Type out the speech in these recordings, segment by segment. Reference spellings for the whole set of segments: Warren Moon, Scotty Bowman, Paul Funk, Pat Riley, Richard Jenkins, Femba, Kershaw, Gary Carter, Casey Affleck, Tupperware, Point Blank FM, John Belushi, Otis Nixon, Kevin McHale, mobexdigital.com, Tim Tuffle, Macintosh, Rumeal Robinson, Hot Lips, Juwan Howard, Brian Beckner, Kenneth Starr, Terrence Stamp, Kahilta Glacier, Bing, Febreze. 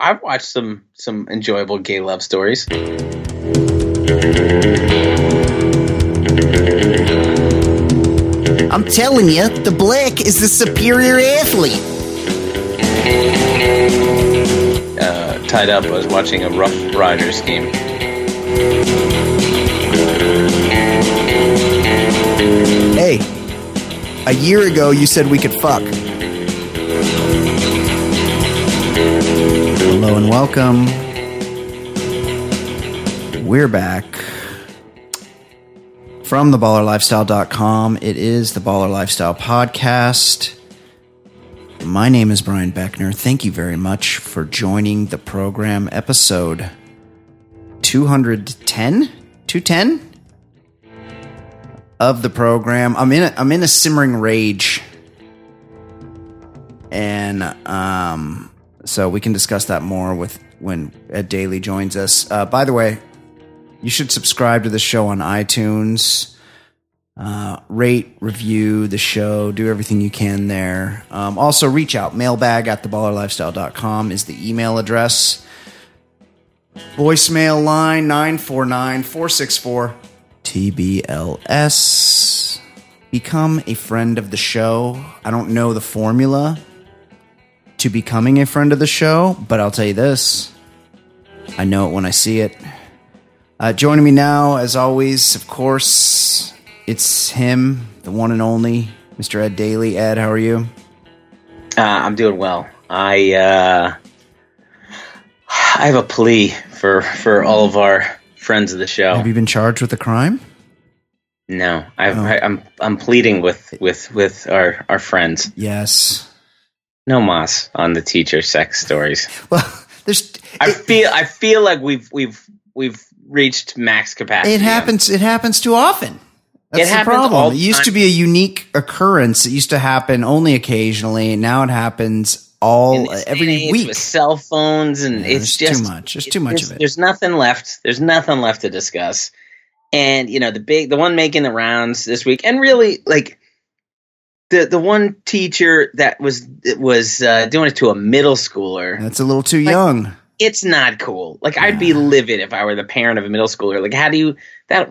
I've watched some enjoyable gay love stories. I'm telling you, the black is the superior athlete. Tied up, I was watching a Rough Riders game. Hey, a year ago you said we could fuck. Hello and welcome. We're back from theballerlifestyle.com. It is the Baller Lifestyle Podcast. My name is Brian Beckner. Thank you very much for joining the program, episode 210 of the program. I'm in a simmering rage. And so we can discuss that more with when Ed Daly joins us. By the way, you should subscribe to the show on iTunes. Rate, review the show, do everything you can there. Also, reach out. mailbag@theballerlifestyle.com is the email address. Voicemail line 949-464-TBLS. Become a friend of the show. I don't know the formula to becoming a friend of the show, but I'll tell you this. I know it when I see it. Joining me now, as always, of course, it's him, the one and only, Mr. Ed Daly. Ed, how are you? I'm doing well. I have a plea for all of our friends of the show. Have you been charged with a crime? No, I'm pleading with our friends. Yes. No mas on the teacher sex stories. Well, there's. I feel like we've reached max capacity. It happens. It happens too often. That's the problem. It used to be a unique occurrence. It used to happen only occasionally. Now it happens every week with cell phones, and it's just too much. There's too much of it. There's nothing left. There's nothing left to discuss. And you know the one making the rounds this week, and really like. The one teacher that was doing it to a middle schooler. That's a little too young. It's not cool. Like, yeah. I'd be livid if I were the parent of a middle schooler. Like, how do you – that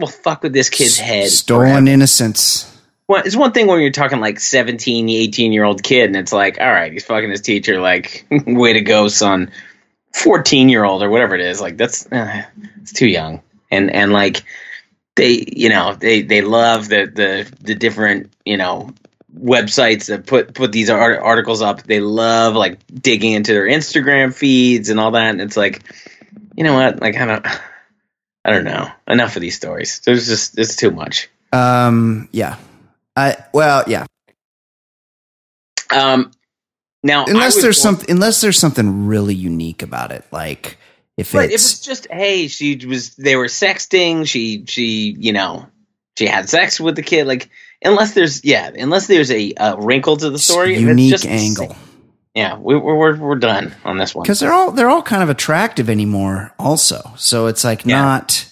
will fuck with this kid's head. Stolen forever. Innocence. Well, it's one thing when you're talking like 17, 18-year-old kid, and it's like, all right, he's fucking his teacher. Like, way to go, son. 14-year-old or whatever it is. Like, that's it's too young. And like – They love the different, you know, websites that put these articles up. They love like digging into their Instagram feeds and all that. And it's like, you know what? Like, I don't know. Enough of these stories. There's just, it's too much. Yeah. Yeah. Now, unless there's something really unique about it, like. If it's just, hey, they were sexting, she had sex with the kid, like, unless there's a wrinkle to the story, unique it's just angle. Yeah, we're done on this one. Because they're all kind of attractive anymore also. So it's like not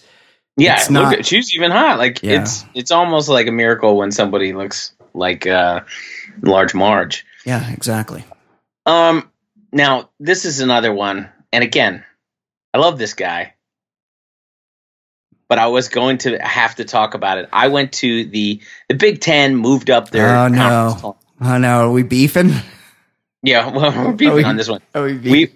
she's even hot. Like it's almost like a miracle when somebody looks like Large Marge. Yeah, exactly. Now this is another one, and again, I love this guy, but I was going to have to talk about it. I went to the Big Ten, moved up their conference call. Oh, no. Are we beefing? Yeah, well, we're beefing on this one. The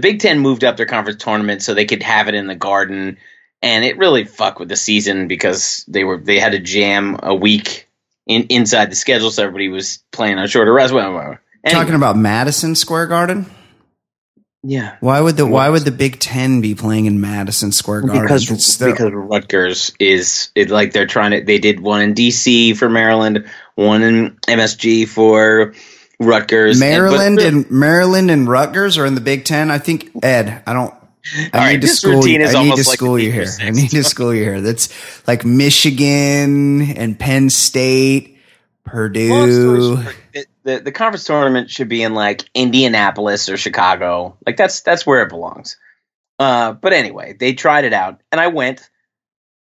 Big Ten moved up their conference tournament so they could have it in the Garden, and it really fucked with the season because they had to jam a week inside the schedule, so everybody was playing on shorter rest. Anyway. Talking about Madison Square Garden? Yeah. Why would the Big Ten be playing in Madison Square Garden? Because Rutgers is like they're trying to. They did one in D.C. for Maryland, one in MSG for Rutgers. Maryland and Rutgers are in the Big Ten. I think Ed. I don't. I need to school you here. That's like Michigan and Penn State, Purdue. The conference tournament should be in like Indianapolis or Chicago. Like that's where it belongs. But anyway, they tried it out, and I went,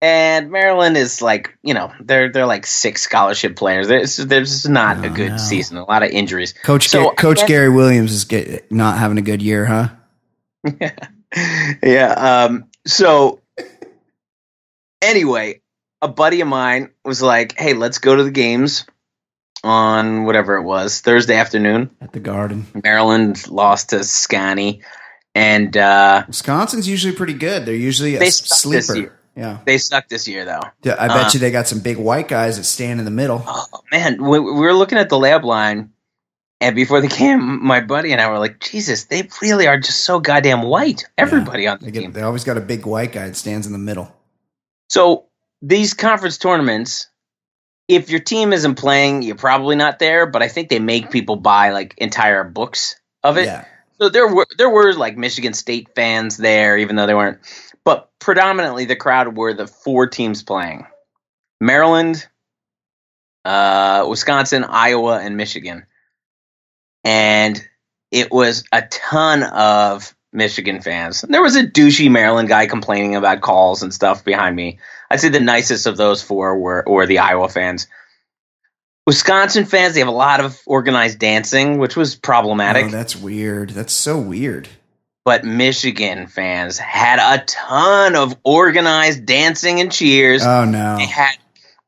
And Maryland is like, you know, they're like six scholarship players. There's not a good season. A lot of injuries. Coach Gary Williams is not having a good year, huh? Yeah. So anyway, a buddy of mine was like, "Hey, let's go to the games on whatever it was Thursday afternoon at the Garden." Maryland lost to Scani, and Wisconsin's usually pretty good. They're usually a sleeper. Yeah, they suck this year, though. Yeah, I bet you they got some big white guys that stand in the middle. Oh man, we were looking at the lab line, and before the game, my buddy and I were like, "Jesus, they really are just so goddamn white." Everybody on the team, they always got a big white guy that stands in the middle. So these conference tournaments, if your team isn't playing, you're probably not there. But I think they make people buy like entire books of it. Yeah. So there were like Michigan State fans there, even though they weren't. But predominantly the crowd were the four teams playing: Maryland, Wisconsin, Iowa, and Michigan. And it was a ton of Michigan fans. There was a douchey Maryland guy complaining about calls and stuff behind me. I'd say the nicest of those four were the Iowa fans. Wisconsin fans, they have a lot of organized dancing, which was problematic. Oh, that's weird. That's so weird. But Michigan fans had a ton of organized dancing and cheers. Oh, no.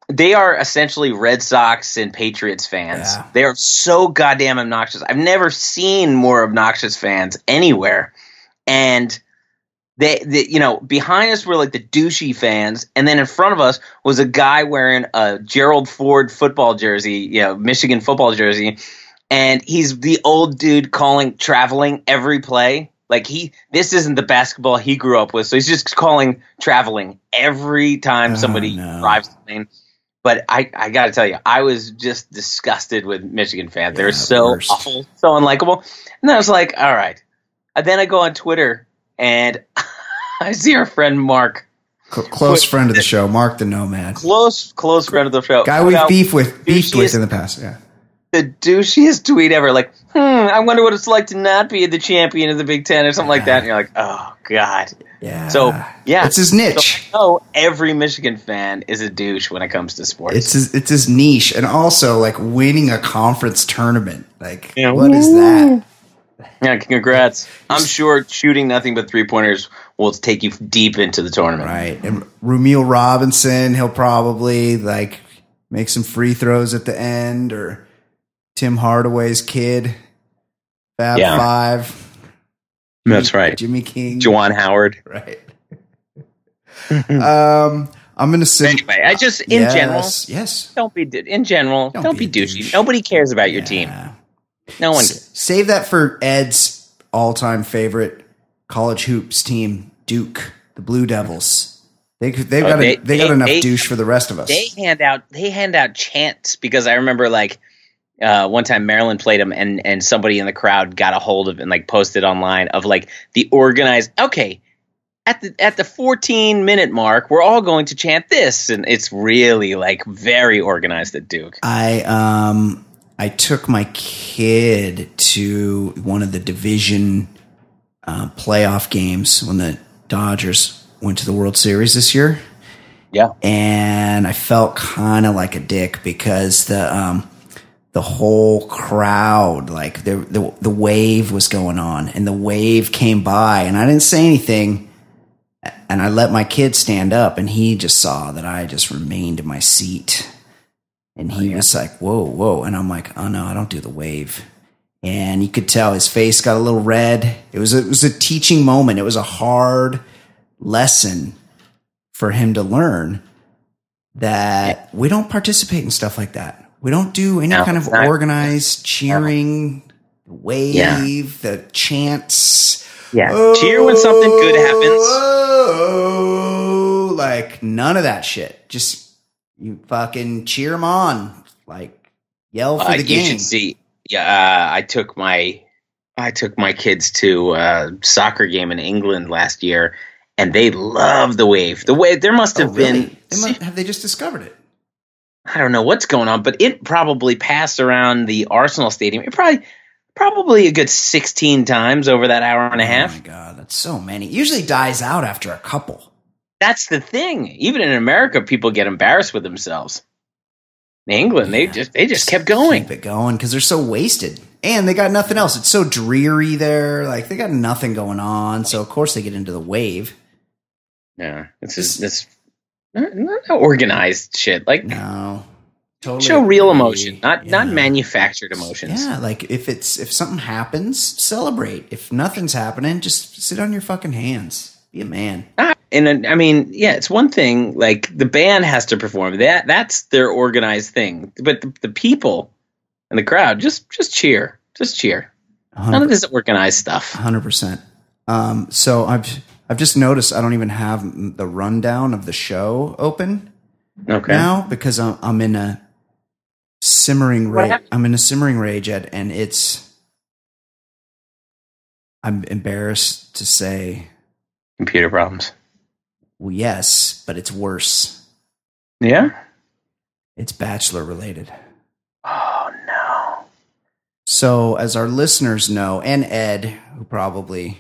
They are essentially Red Sox and Patriots fans. Yeah. They are so goddamn obnoxious. I've never seen more obnoxious fans anywhere. And, they, you know, behind us were like the douchey fans. And then in front of us was a guy wearing a Gerald Ford football jersey, you know, Michigan football jersey. And he's the old dude traveling every play. Like this isn't the basketball he grew up with, so he's just calling traveling every time somebody drives the plane. But I got to tell you, I was just disgusted with Michigan fans. Yeah, they're so awful, so unlikable. And I was like, all right. And then I go on Twitter, and I see our friend Mark. Close friend of the show, Mark the Nomad. Close friend of the show. Guy we beefed with in the past, yeah. The douchiest tweet ever, like, I wonder what it's like to not be the champion of the Big Ten or something like that. And you're like, oh, God. Yeah. So, yeah. It's his niche. So I know every Michigan fan is a douche when it comes to sports. It's his niche. And also, like, winning a conference tournament. Like, what is that? Yeah, congrats. I'm sure shooting nothing but three-pointers will take you deep into the tournament. Right. And Rumeal Robinson, he'll probably, like, make some free throws at the end or – Tim Hardaway's kid, Fab Five. That's right. Jimmy King. Juwan Howard. Right. I'm going to say. Anyway, I just, in general. Yes. Don't be douchey. Nobody cares about your team. No one cares. Save that for Ed's all-time favorite college hoops team, Duke, the Blue Devils. They got enough douche for the rest of us. They hand out chants because I remember, like, one time Maryland played him and somebody in the crowd got a hold of and like posted online of like the organized, okay, at the 14-minute mark, we're all going to chant this. And it's really like very organized at Duke. I took my kid to one of the division playoff games when the Dodgers went to the World Series this year. Yeah. And I felt kind of like a dick because the whole crowd, like the wave was going on and the wave came by and I didn't say anything and I let my kid stand up and he just saw that I just remained in my seat and he was like, whoa. And I'm like, oh no, I don't do the wave. And you could tell his face got a little red. It was a teaching moment. It was a hard lesson for him to learn that we don't participate in stuff like that. We don't do any kind of organized cheering, wave, the chants. Yeah, oh, cheer when something good happens. Oh, like none of that shit. Just you fucking cheer them on. Like yell for the game. You should see. Yeah, I took my kids to a soccer game in England last year, and they loved the wave. The wave. There must have been. Have they just discovered it? I don't know what's going on, but it probably passed around the Arsenal Stadium. It probably a good 16 times over that hour and a half. Oh my God, that's so many. It usually dies out after a couple. That's the thing. Even in America, people get embarrassed with themselves. In England, they just kept going. Keep it going because they're so wasted. And they got nothing else. It's so dreary there. Like, they got nothing going on. So, of course, they get into the wave. Yeah. It's just this not organized shit. Like, no. Totally show real emotion, not manufactured emotions. Yeah, like if something happens, celebrate. If nothing's happening, just sit on your fucking hands. Be a man. And I mean, yeah, it's one thing. Like the band has to perform. That's their organized thing. But the people and the crowd just cheer, None of this organized stuff. 100%. So I've just noticed I don't even have the rundown of the show open now because I'm in a simmering rage. I'm in a simmering rage, Ed, and I'm embarrassed to say computer problems. Well, yes, but it's worse. Yeah? It's Bachelor related. Oh no. So as our listeners know, and Ed, who probably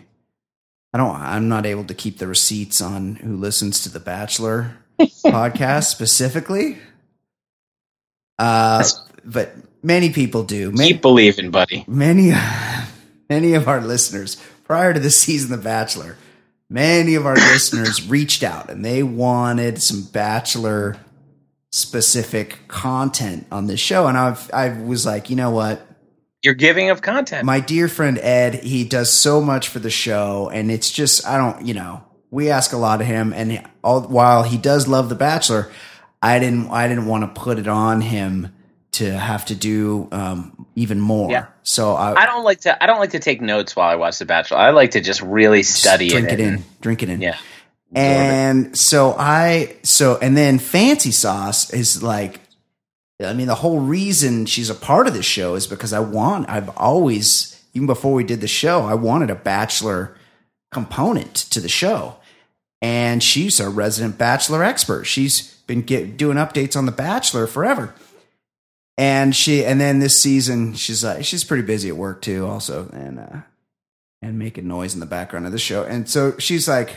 I'm not able to keep the receipts on who listens to the Bachelor podcast specifically. But many people do. Keep believing, buddy. Many of our listeners, prior to the season of The Bachelor, many of our listeners reached out and they wanted some Bachelor-specific content on this show. And I was like, you know what? You're giving of content. My dear friend Ed, he does so much for the show, and it's just we ask a lot of him, and while he does love The Bachelor, I didn't want to put it on him to have to do even more. Yeah. So I don't like to take notes while I watch The Bachelor. I like to just really study drink it in. Yeah. And then Fancy Sauce is like, I mean, the whole reason she's a part of this show is because I've always, even before we did the show, I wanted a Bachelor component to the show. And she's a resident Bachelor expert. She's been doing updates on The Bachelor forever. And then this season, she's pretty busy at work too also. And making noise in the background of the show. And so she's like,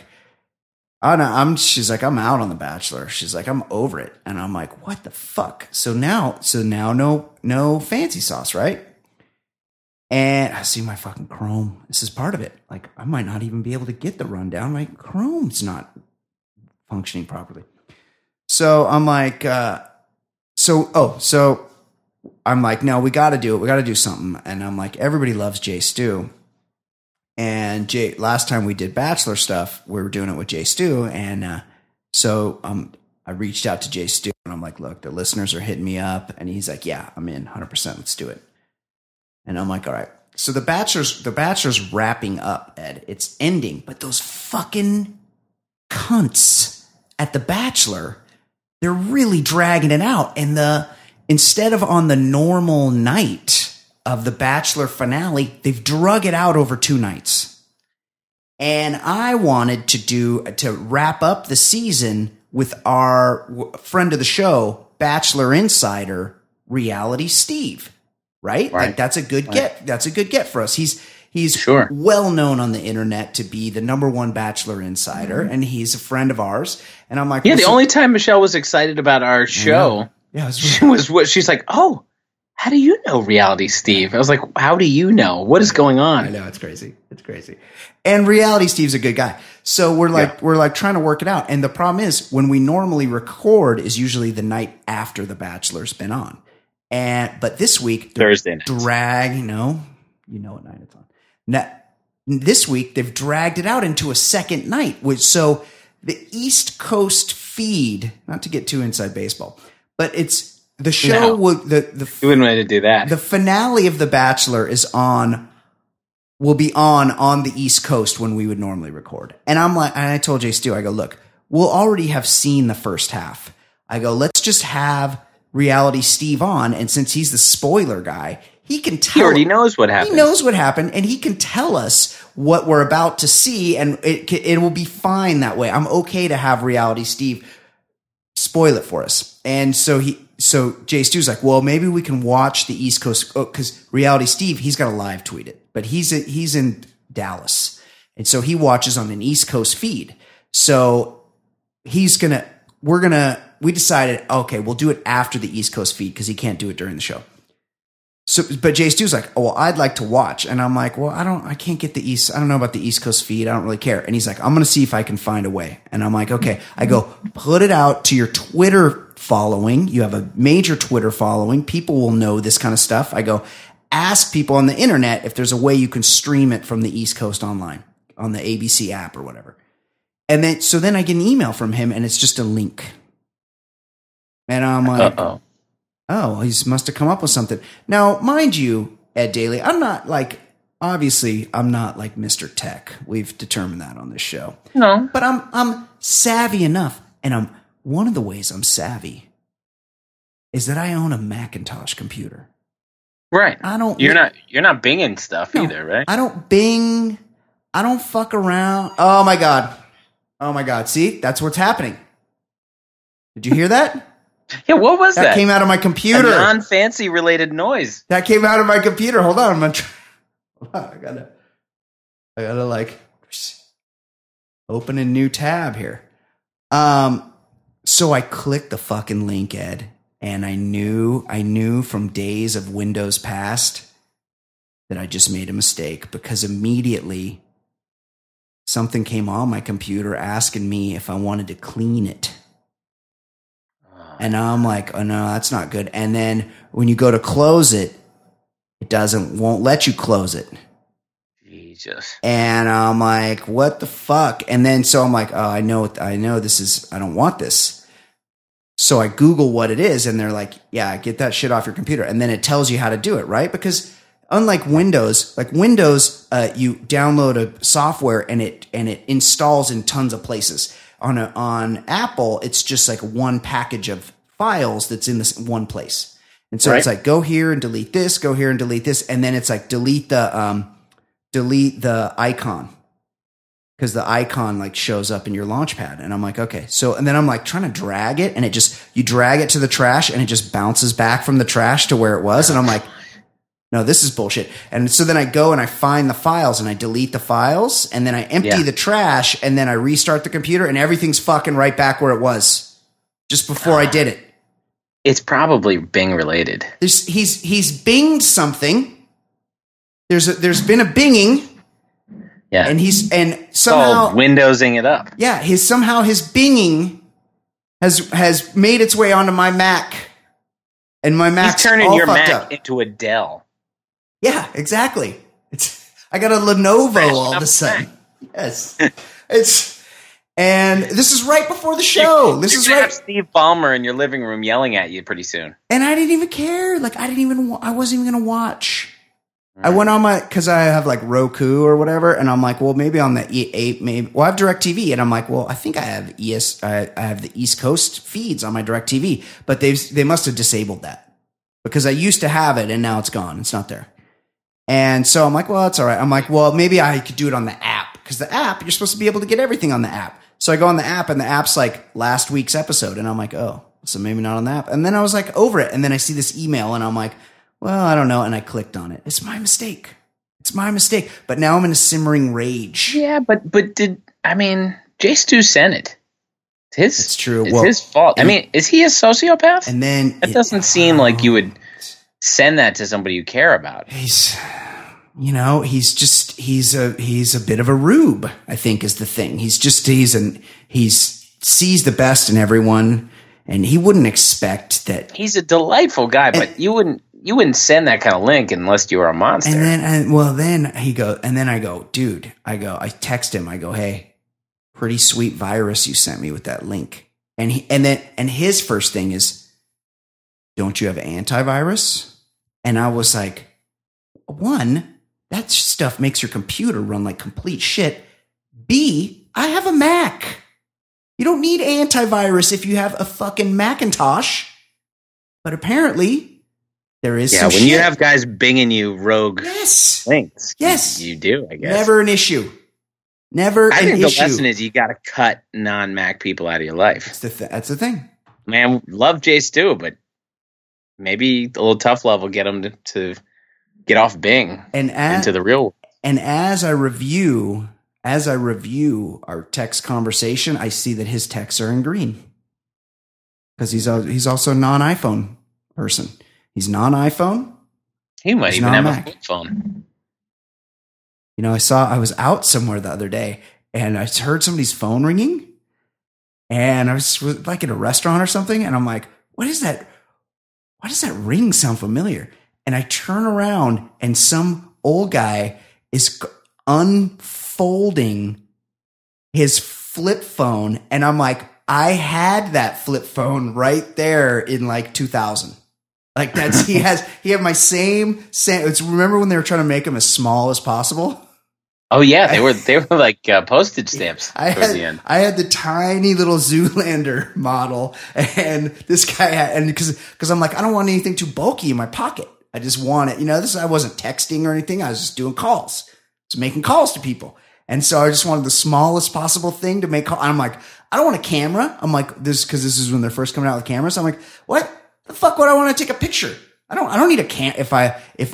I'm out on The Bachelor. She's like, I'm over it. And I'm like, what the fuck? So now no Fancy Sauce, right? And I see my fucking Chrome. This is part of it. Like, I might not even be able to get the rundown. My Chrome's not functioning properly. So I'm like, no, we got to do it. We got to do something. And I'm like, everybody loves J-Stew. And last time we did Bachelor stuff, we were doing it with J-Stew. And so I reached out to J-Stew and I'm like, look, the listeners are hitting me up. And he's like, yeah, I'm in 100%. Let's do it. And I'm like, all right. So the Bachelor's wrapping up, Ed. It's ending. But those fucking cunts at The Bachelor, they're really dragging it out. And instead of on the normal night of the Bachelor finale, they've drug it out over 2 nights. And I wanted to wrap up the season with our friend of the show, Bachelor Insider, Reality Steve. Right? Like that's a good get. That's a good get for us. He's sure well known on the internet to be the #1 Bachelor Insider, and he's a friend of ours. And I'm like, yeah. The only time Michelle was excited about our show, she's like, oh, how do you know Reality Steve? I was like, how do you know? What is going on? I know, it's crazy. It's crazy. And Reality Steve's a good guy, so we're like trying to work it out. And the problem is, when we normally record is usually the night after the Bachelor's been on. But this week, Thursday night. At 9 it's on. Now, this week, they've dragged it out into a second night. So the East Coast feed, not to get too inside baseball, but it's the show. You wouldn't want to do that. The finale of The Bachelor will be on the East Coast when we would normally record. And I told J-Stew, I go, look, we'll already have seen the first half. I go, let's just have Reality Steve on, and since he's the spoiler guy, he can tell. He already knows what happened. He knows what happened, and he can tell us what we're about to see, and it will be fine that way. I'm okay to have Reality Steve spoil it for us. And so J-Stew's like, well, maybe we can watch the East Coast because Reality Steve, he's got to live tweet it, but he's in Dallas, and so he watches on an East Coast feed. So we decided, okay, we'll do it after the East Coast feed because he can't do it during the show. So, but J-Stew's like, oh, well, I'd like to watch. And I'm like, well, I can't get the East. I don't know about the East Coast feed. I don't really care. And he's like, I'm going to see if I can find a way. And I'm like, okay. I go, put it out to your Twitter following. You have a major Twitter following. People will know this kind of stuff. I go, ask people on the internet if there's a way you can stream it from the East Coast online on the ABC app or whatever. And then, so then I get an email from him and it's just a link. And I'm like, oh, he must have come up with something. Now, mind you, Ed Daly, I'm not like Mr. Tech. We've determined that on this show. No. But I'm savvy enough. And one of the ways I'm savvy is that I own a Macintosh computer. Right. You're not binging stuff either, right? I don't bing. I don't fuck around. Oh my God. See, that's what's happening. Did you hear that? Yeah, what was that? That came out of my computer. A non-fancy related noise. That came out of my computer. Hold on. I gotta like open a new tab here. So I clicked the fucking link, Ed, and I knew from days of Windows past that I just made a mistake because immediately something came on my computer asking me if I wanted to clean it. And I'm like, oh no, that's not good. And then when you go to close it, it won't let you close it. Jesus. And I'm like, what the fuck? And then so I'm like, oh, I know this is, I don't want this. So I Google what it is, and they're like, yeah, get that shit off your computer. And then it tells you how to do it, right? Because unlike Windows, you download a software and it installs in tons of places. On Apple, it's just like one package of files that's in this one place. And so It's like, go here and delete this, go here and delete this. And then it's like, delete the icon. Cause the icon like shows up in your launchpad. And I'm like, okay. So, and then I'm like trying to drag it, and you drag it to the trash and it just bounces back from the trash to where it was. And I'm like, no, this is bullshit. And so then I go and I find the files and I delete the files, and then I empty the trash, and then I restart the computer, and everything's fucking right back where it was just before I did it. It's probably Bing related. He's Binged something. There's been a binging. Yeah. And somehow Windowsing it up. Yeah. His binging has made its way onto my Mac, and my Mac's all fucked up. He's turning your Mac into a Dell. Yeah, exactly. I got a Lenovo all of a sudden. Yes. And this is right before the show. You're gonna have Steve Ballmer in your living room yelling at you pretty soon. And I didn't even care. Like I wasn't even gonna watch. Right. I went on because I have like Roku or whatever, and I'm like, well, maybe on the E8, I have DirecTV, and I'm like, well, I think I have I have the East Coast feeds on my DirecTV, but they must have disabled that because I used to have it and now it's gone. It's not there. And so I'm like, well, that's all right. I'm like, well, maybe I could do it on the app, because the app, you're supposed to be able to get everything on the app. So I go on the app, and the app's like last week's episode, and I'm like, oh, so maybe not on the app. And then I was like over it, and then I see this email, and I'm like, well, I don't know. And I clicked on it. It's my mistake. But now I'm in a simmering rage. Yeah, but J-Stew sent it. It's true. It's his fault. Is he a sociopath? And then that doesn't seem like you would send that to somebody you care about. He's a bit of a rube, I think, is the thing. He sees the best in everyone, and he wouldn't expect that. He's a delightful guy, but you wouldn't send that kind of link unless you were a monster. And then, I text him. I go, hey, pretty sweet virus you sent me with that link. And his first thing is, don't you have antivirus? And I was like, one, that stuff makes your computer run like complete shit. B, I have a Mac. You don't need antivirus if you have a fucking Macintosh. But apparently, there is some shit. Yeah, when you have guys binging you rogue links, yes, you do, I guess. Never an issue. I think the lesson is you got to cut non-Mac people out of your life. That's the thing. Man, love J-Stew, but maybe a little tough love will get them to get off Bing and into the real world. And as I review as I review our text conversation, I see that his texts are in green because he's also non-iPhone person. He's non-iPhone. He might even have a flip phone. You know, I was out somewhere the other day and I heard somebody's phone ringing and I was like in a restaurant or something. And I'm like, what is that? Why does that ring sound familiar? And I turn around and some old guy is unfolding his flip phone. And I'm like, I had that flip phone right there in like 2000. Like that's, he had my same, it's, remember when they were trying to make him as small as possible? Oh yeah. They were like postage stamps. I had the tiny little Zoolander model and this guy had, and cause I'm like, I don't want anything too bulky in my pocket. I just want it. You know, I wasn't texting or anything. I was just doing calls. I was making calls to people. And so I just wanted the smallest possible thing to make call. I'm like, I don't want a camera. I'm like this, cause this is when they're first coming out with cameras. I'm like, what the fuck would I want to take a picture? I don't need a cam. If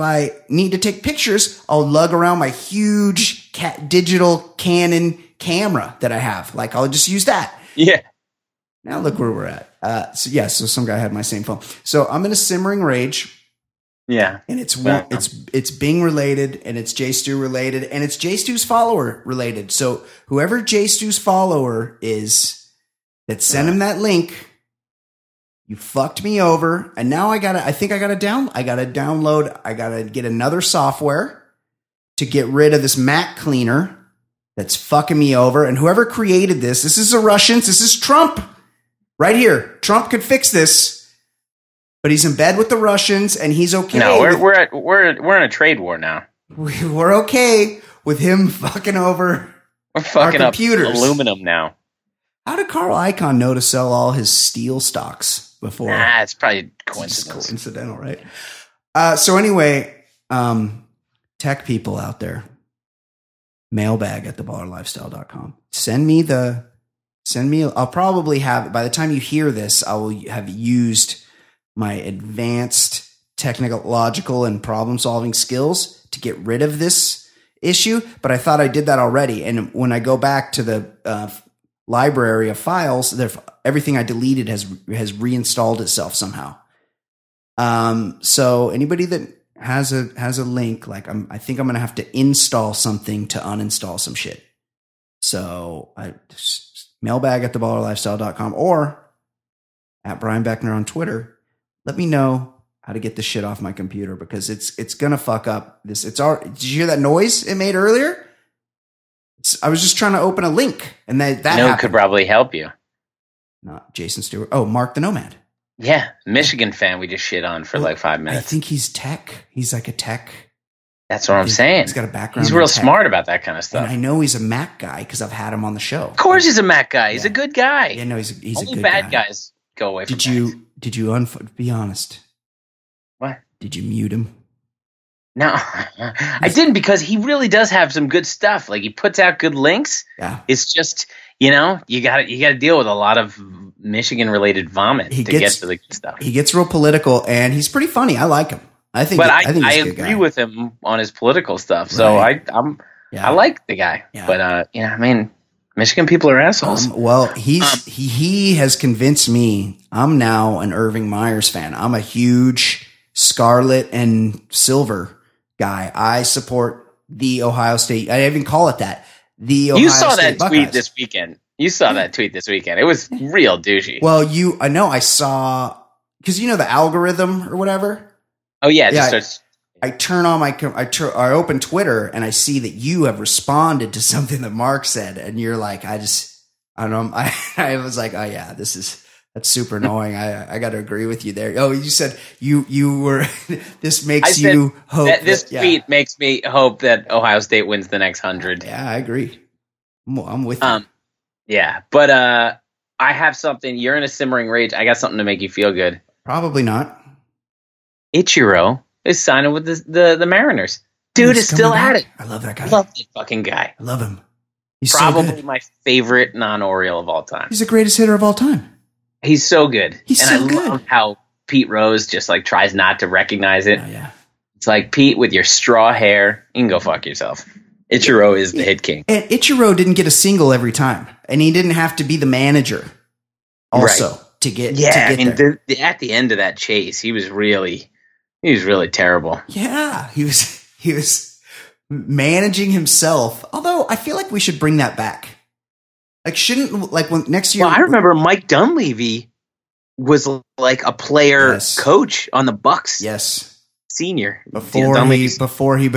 I need to take pictures, I'll lug around my huge digital Canon camera that I have. Like I'll just use that. Yeah. Now look where we're at. So some guy had my same phone. So I'm in a simmering rage. Yeah. And it's Bing related and it's J-Stew related and it's J-Stew's follower related. So whoever J-Stew's follower is that sent him that link, you fucked me over. And now I gotta get another software to get rid of this Mac cleaner that's fucking me over. And whoever created this is the Russians. This is Trump right here. Trump could fix this. But he's in bed with the Russians, and he's okay. No, we're in a trade war now. We're okay with him fucking over our computers. Up aluminum now. How did Carl Icahn know to sell all his steel stocks before? Nah, it's probably coincidence. Coincidental, right? So anyway, tech people out there, mailbag at theballerlifestyle.com. Send me. I'll probably have it by the time you hear this. I will have used my advanced technological and problem solving skills to get rid of this issue. But I thought I did that already. And when I go back to the library of files, everything I deleted has reinstalled itself somehow. So anybody that has a link, like I think I'm going to have to install something to uninstall some shit. So mailbag at theballerlifestyle.com or at Brian Beckner on Twitter. Let me know how to get this shit off my computer because it's gonna fuck up this. Did you hear that noise it made earlier? I was just trying to open a link, and that no could probably help you. Not Jason Stewart. Oh, Mark the Nomad. Yeah, Michigan fan. We just shit on for like 5 minutes. I think he's tech. He's like a tech. That's what I'm saying. He's got a background. He's real smart about that kind of stuff. And I know he's a Mac guy because I've had him on the show. Of course, he's a Mac guy. He's a good guy. Yeah, no, he's only a good guy. Bad guys go away. From you? Did you be honest? What? Did you mute him? No, I didn't because he really does have some good stuff. Like he puts out good links. Yeah. It's just, you know, you got to deal with a lot of Michigan related vomit to get to the good stuff. He gets real political and he's pretty funny. I like him. I think he's a good guy. I agree with him on his political stuff. So right. I like the guy. Yeah. But I mean, Michigan people are assholes. He has convinced me I'm now an Irving Myers fan. I'm a huge scarlet and silver guy. I support the Ohio State. I even call it that. You saw that tweet this weekend. It was real douchey. Well, I know I saw because you know the algorithm or whatever. Oh yeah, it just starts. I turn on my, I open Twitter and I see that you have responded to something that Mark said. And you're like, I don't know. I was like, oh yeah, that's super annoying. I got to agree with you there. Oh, you said you were, this makes you hope. This tweet makes me hope that Ohio State wins the next 100. Yeah, I agree. I'm with you. Yeah, but I have something. You're in a simmering rage. I got something to make you feel good. Probably not. Ichiro is signing with the Mariners. Dude is still at it. I love that guy. I love that fucking guy. I love him. He's probably my favorite non-Oriole of all time. He's the greatest hitter of all time. He's so good. I love how Pete Rose just like tries not to recognize it. Oh, yeah. It's like, Pete, with your straw hair, you can go fuck yourself. Ichiro is the head king. And Ichiro didn't get a single every time. And he didn't have to be the manager also to get there. At the end of that chase, he was really terrible. Yeah, he was managing himself. Although I feel like we should bring that back. Like, shouldn't, like, when next year. Well, I remember Mike Dunleavy was like a player coach on the Bucks. Yes. Senior before he succeeded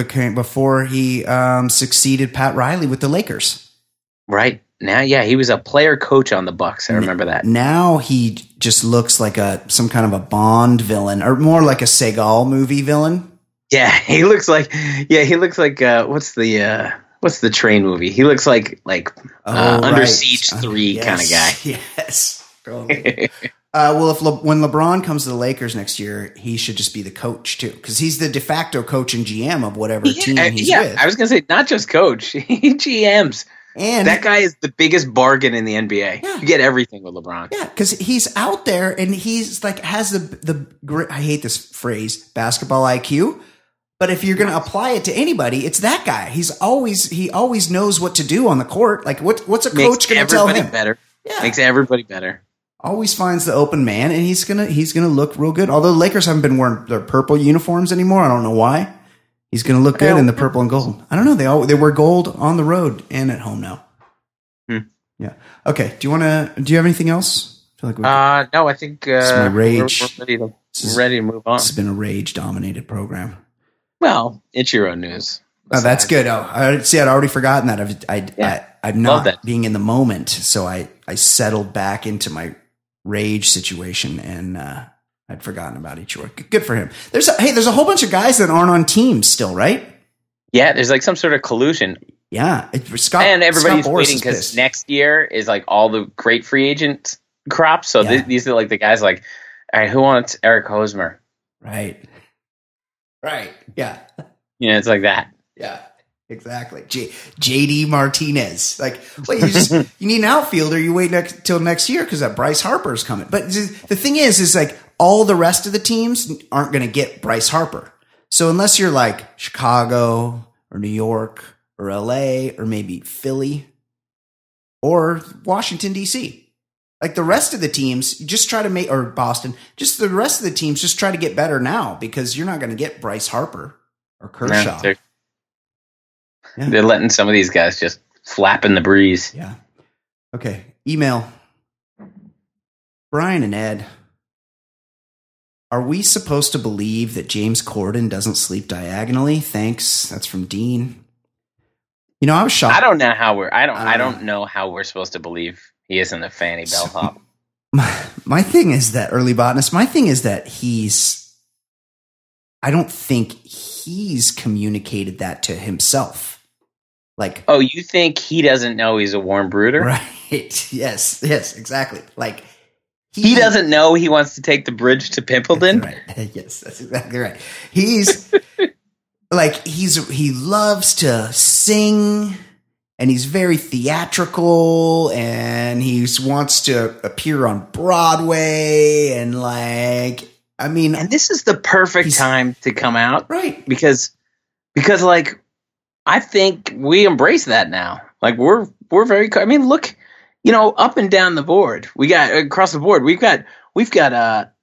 Pat Riley with the Lakers. Right. Now, yeah, he was a player coach on the Bucks. I remember that. Now he just looks like some kind of a Bond villain, or more like a Seagal movie villain. Yeah, he looks like what's the train movie? He looks like Under Siege 3 kind of guy. Yes, totally. Well, if when LeBron comes to the Lakers next year, he should just be the coach too, because he's the de facto coach and GM of whatever team he's with. Yeah, I was gonna say not just coach, he GMs. And that guy is the biggest bargain in the NBA. Yeah. You get everything with LeBron. Yeah, because he's out there and he's like has the I hate this phrase, basketball IQ. But if you're going to apply it to anybody, it's that guy. He always knows what to do on the court. Like what's a coach going to tell him? Makes everybody better. Yeah. Makes everybody better. Always finds the open man, and he's gonna look real good. Although the Lakers haven't been wearing their purple uniforms anymore, I don't know why. He's gonna look good in the purple and gold. I don't know. They wear gold on the road and at home now. Hmm. Yeah. Okay. Do you have anything else? I feel like no. I think we're ready to move on. It's been a rage dominated program. Well, it's your own news. Oh, that's good. Oh, I'd already forgotten that. I'm not being in the moment, so I settled back into my rage situation, and I'd forgotten about Ichiro. Good for him. There's a whole bunch of guys that aren't on teams still, right? Yeah, there's like some sort of collusion. Yeah, and everybody's waiting because next year is like all the great free agent crops. So these are like the guys like, all right, who wants Eric Hosmer? Right. Yeah. You know, it's like that. Yeah. Exactly. JD Martinez. Like, well, you need an outfielder. You wait till next year because that Bryce Harper's coming. But the thing is like all the rest of the teams aren't going to get Bryce Harper. So unless you're like Chicago or New York or LA or maybe Philly or Washington, D.C., like the rest of the teams just try to make, or Boston, just the rest of the teams just try to get better now because you're not going to get Bryce Harper or Kershaw. No, They're letting some of these guys just flap in the breeze. Yeah. Okay. Email. Brian and Ed, are we supposed to believe that James Corden doesn't sleep diagonally? Thanks. That's from Dean. You know, I was shocked. I don't know how we're supposed to believe he isn't a fanny bellhop. My thing is that early botanist. My thing is that I don't think he's communicated that to himself. Like, oh, you think he doesn't know he's a warm brooder? Right. Yes, exactly. Like he doesn't know he wants to take the bridge to Pimpleton. Right. Yes, that's exactly right. He's like he loves to sing and he's very theatrical and he wants to appear on Broadway and like I mean, and this is the perfect time to come out, right? Because like, I think we embrace that now. Like we're very. I mean, look, you know, up and down the board, we got across the board. We've got.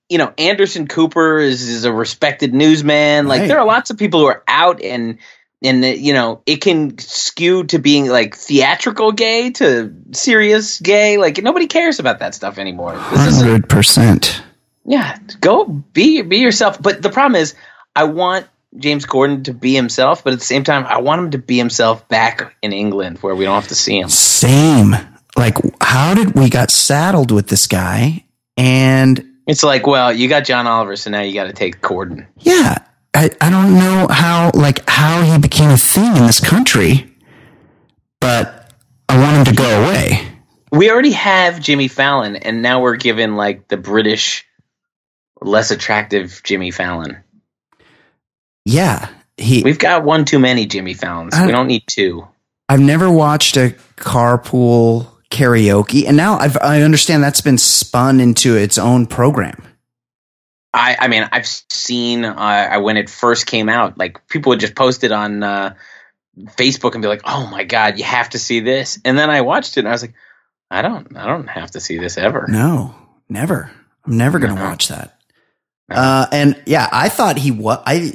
You know, Anderson Cooper is a respected newsman. Like right. There are lots of people who are out and you know it can skew to being like theatrical gay to serious gay. Like nobody cares about that stuff anymore. 100%. Yeah, go be yourself. But the problem is I want James Corden to be himself, but at the same time, I want him to be himself back in England where we don't have to see him. Same. Like, how did we got saddled with this guy? And it's like, well, you got John Oliver, so now you got to take Corden. Yeah. I don't know how he became a thing in this country, but I want him to go away. We already have Jimmy Fallon, and now we're given, like, the British – less attractive Jimmy Fallon. Yeah. We've got one too many Jimmy Fallons. We don't need two. I've never watched a carpool karaoke, and now I understand that's been spun into its own program. I mean, I've seen when it first came out, like people would just post it on Facebook and be like, oh my God, you have to see this. And then I watched it and I was like, I don't have to see this ever. No, never. I'm never going to watch that. No. And yeah, I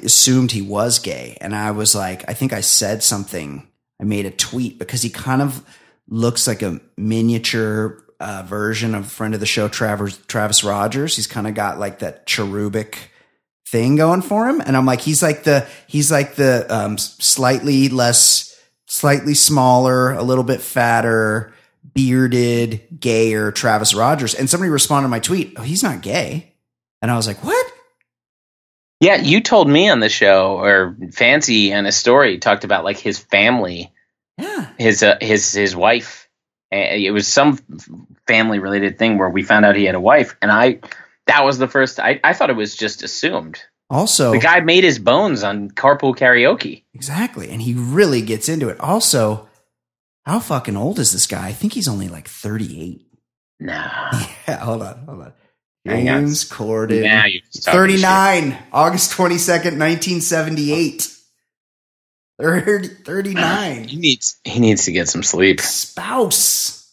assumed he was gay. And I was like, I think I said something. I made a tweet because he kind of looks like a miniature version of a friend of the show, Travis Rogers. He's kind of got like that cherubic thing going for him. And I'm like, he's like the slightly smaller, a little bit fatter, bearded, gayer Travis Rogers. And somebody responded to my tweet, oh, he's not gay. And I was like, what? Yeah, you told me on the show, or Fancy and a story talked about like his family, his wife. It was some family related thing where we found out he had a wife, and that was the first. I thought it was just assumed. Also, the guy made his bones on Carpool Karaoke. Exactly, and he really gets into it. Also, how fucking old is this guy? I think he's only like 38. Nah. Yeah, hold on. James Corden, 39, August 22nd, 1978. 39. He needs to get some sleep. Spouse,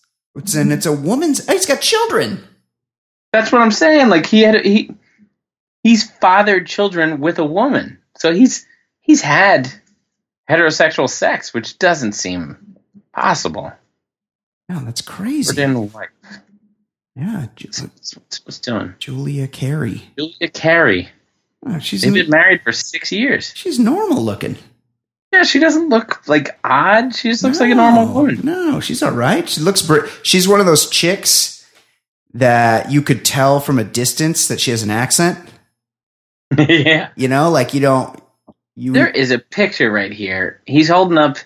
and it's a woman's. He's got children. That's what I'm saying. Like he's fathered children with a woman, so he's had heterosexual sex, which doesn't seem possible. No, that's crazy. We're in life. Yeah, what's doing? Julia Carey. Oh, they've been married for 6 years. She's normal looking. Yeah, she doesn't look like odd. She just looks like a normal woman. No, she's all right. She looks. She's one of those chicks that you could tell from a distance that she has an accent. Yeah, you know, like you don't. There is a picture right here. He's holding up.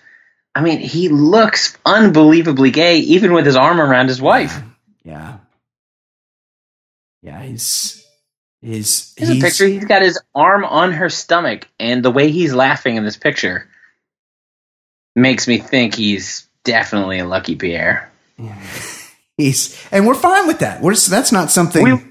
I mean, he looks unbelievably gay, even with his arm around his wife. Yeah. Yeah, here's a picture. He's got his arm on her stomach, and the way he's laughing in this picture makes me think he's definitely a lucky Pierre. Yeah. And we're fine with that. That's not something.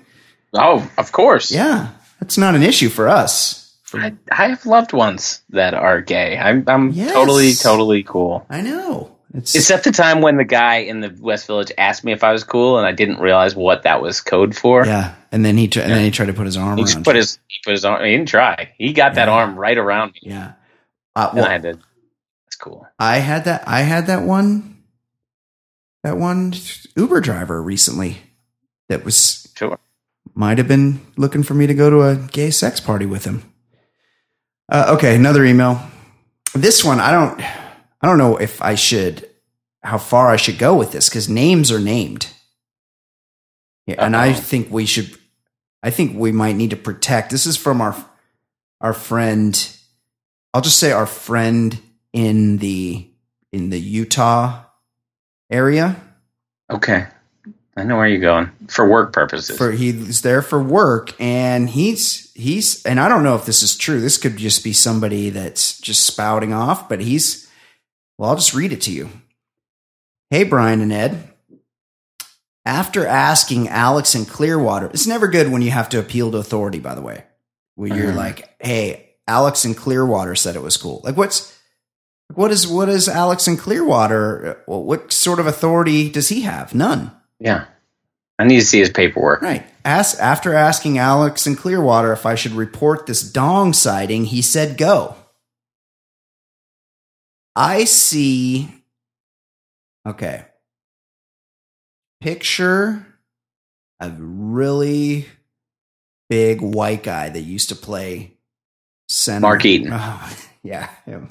Of course. Yeah, that's not an issue for us. I have loved ones that are gay. I'm totally cool. I know. It's at the time when the guy in the West Village asked me if I was cool, and I didn't realize what that was code for. Yeah, and then he tried to put his arm around me. He put his arm. He didn't try. He got that arm right around me. Yeah, and I had to. That's cool. I had that one. That one Uber driver recently that was might have been looking for me to go to a gay sex party with him. Okay, another email. This one I don't know if I should, how far I should go with this, because names are named. Yeah, and I think we might need to protect. This is from our friend. I'll just say our friend in the Utah area. Okay, I know where you're going for work purposes. He's there for work, and he's and I don't know if this is true. This could just be somebody that's just spouting off, but he's. Well, I'll just read it to you. Hey, Brian and Ed. After asking Alex in Clearwater, it's never good when you have to appeal to authority, by the way, where you're like, hey, Alex in Clearwater said it was cool. Like what is Alex in Clearwater? Well, what sort of authority does he have? None. Yeah. I need to see his paperwork. Right. After asking Alex in Clearwater if I should report this dong sighting, he said go. I see, okay, picture a really big white guy that used to play center. Mark Eaton. Oh, yeah, him.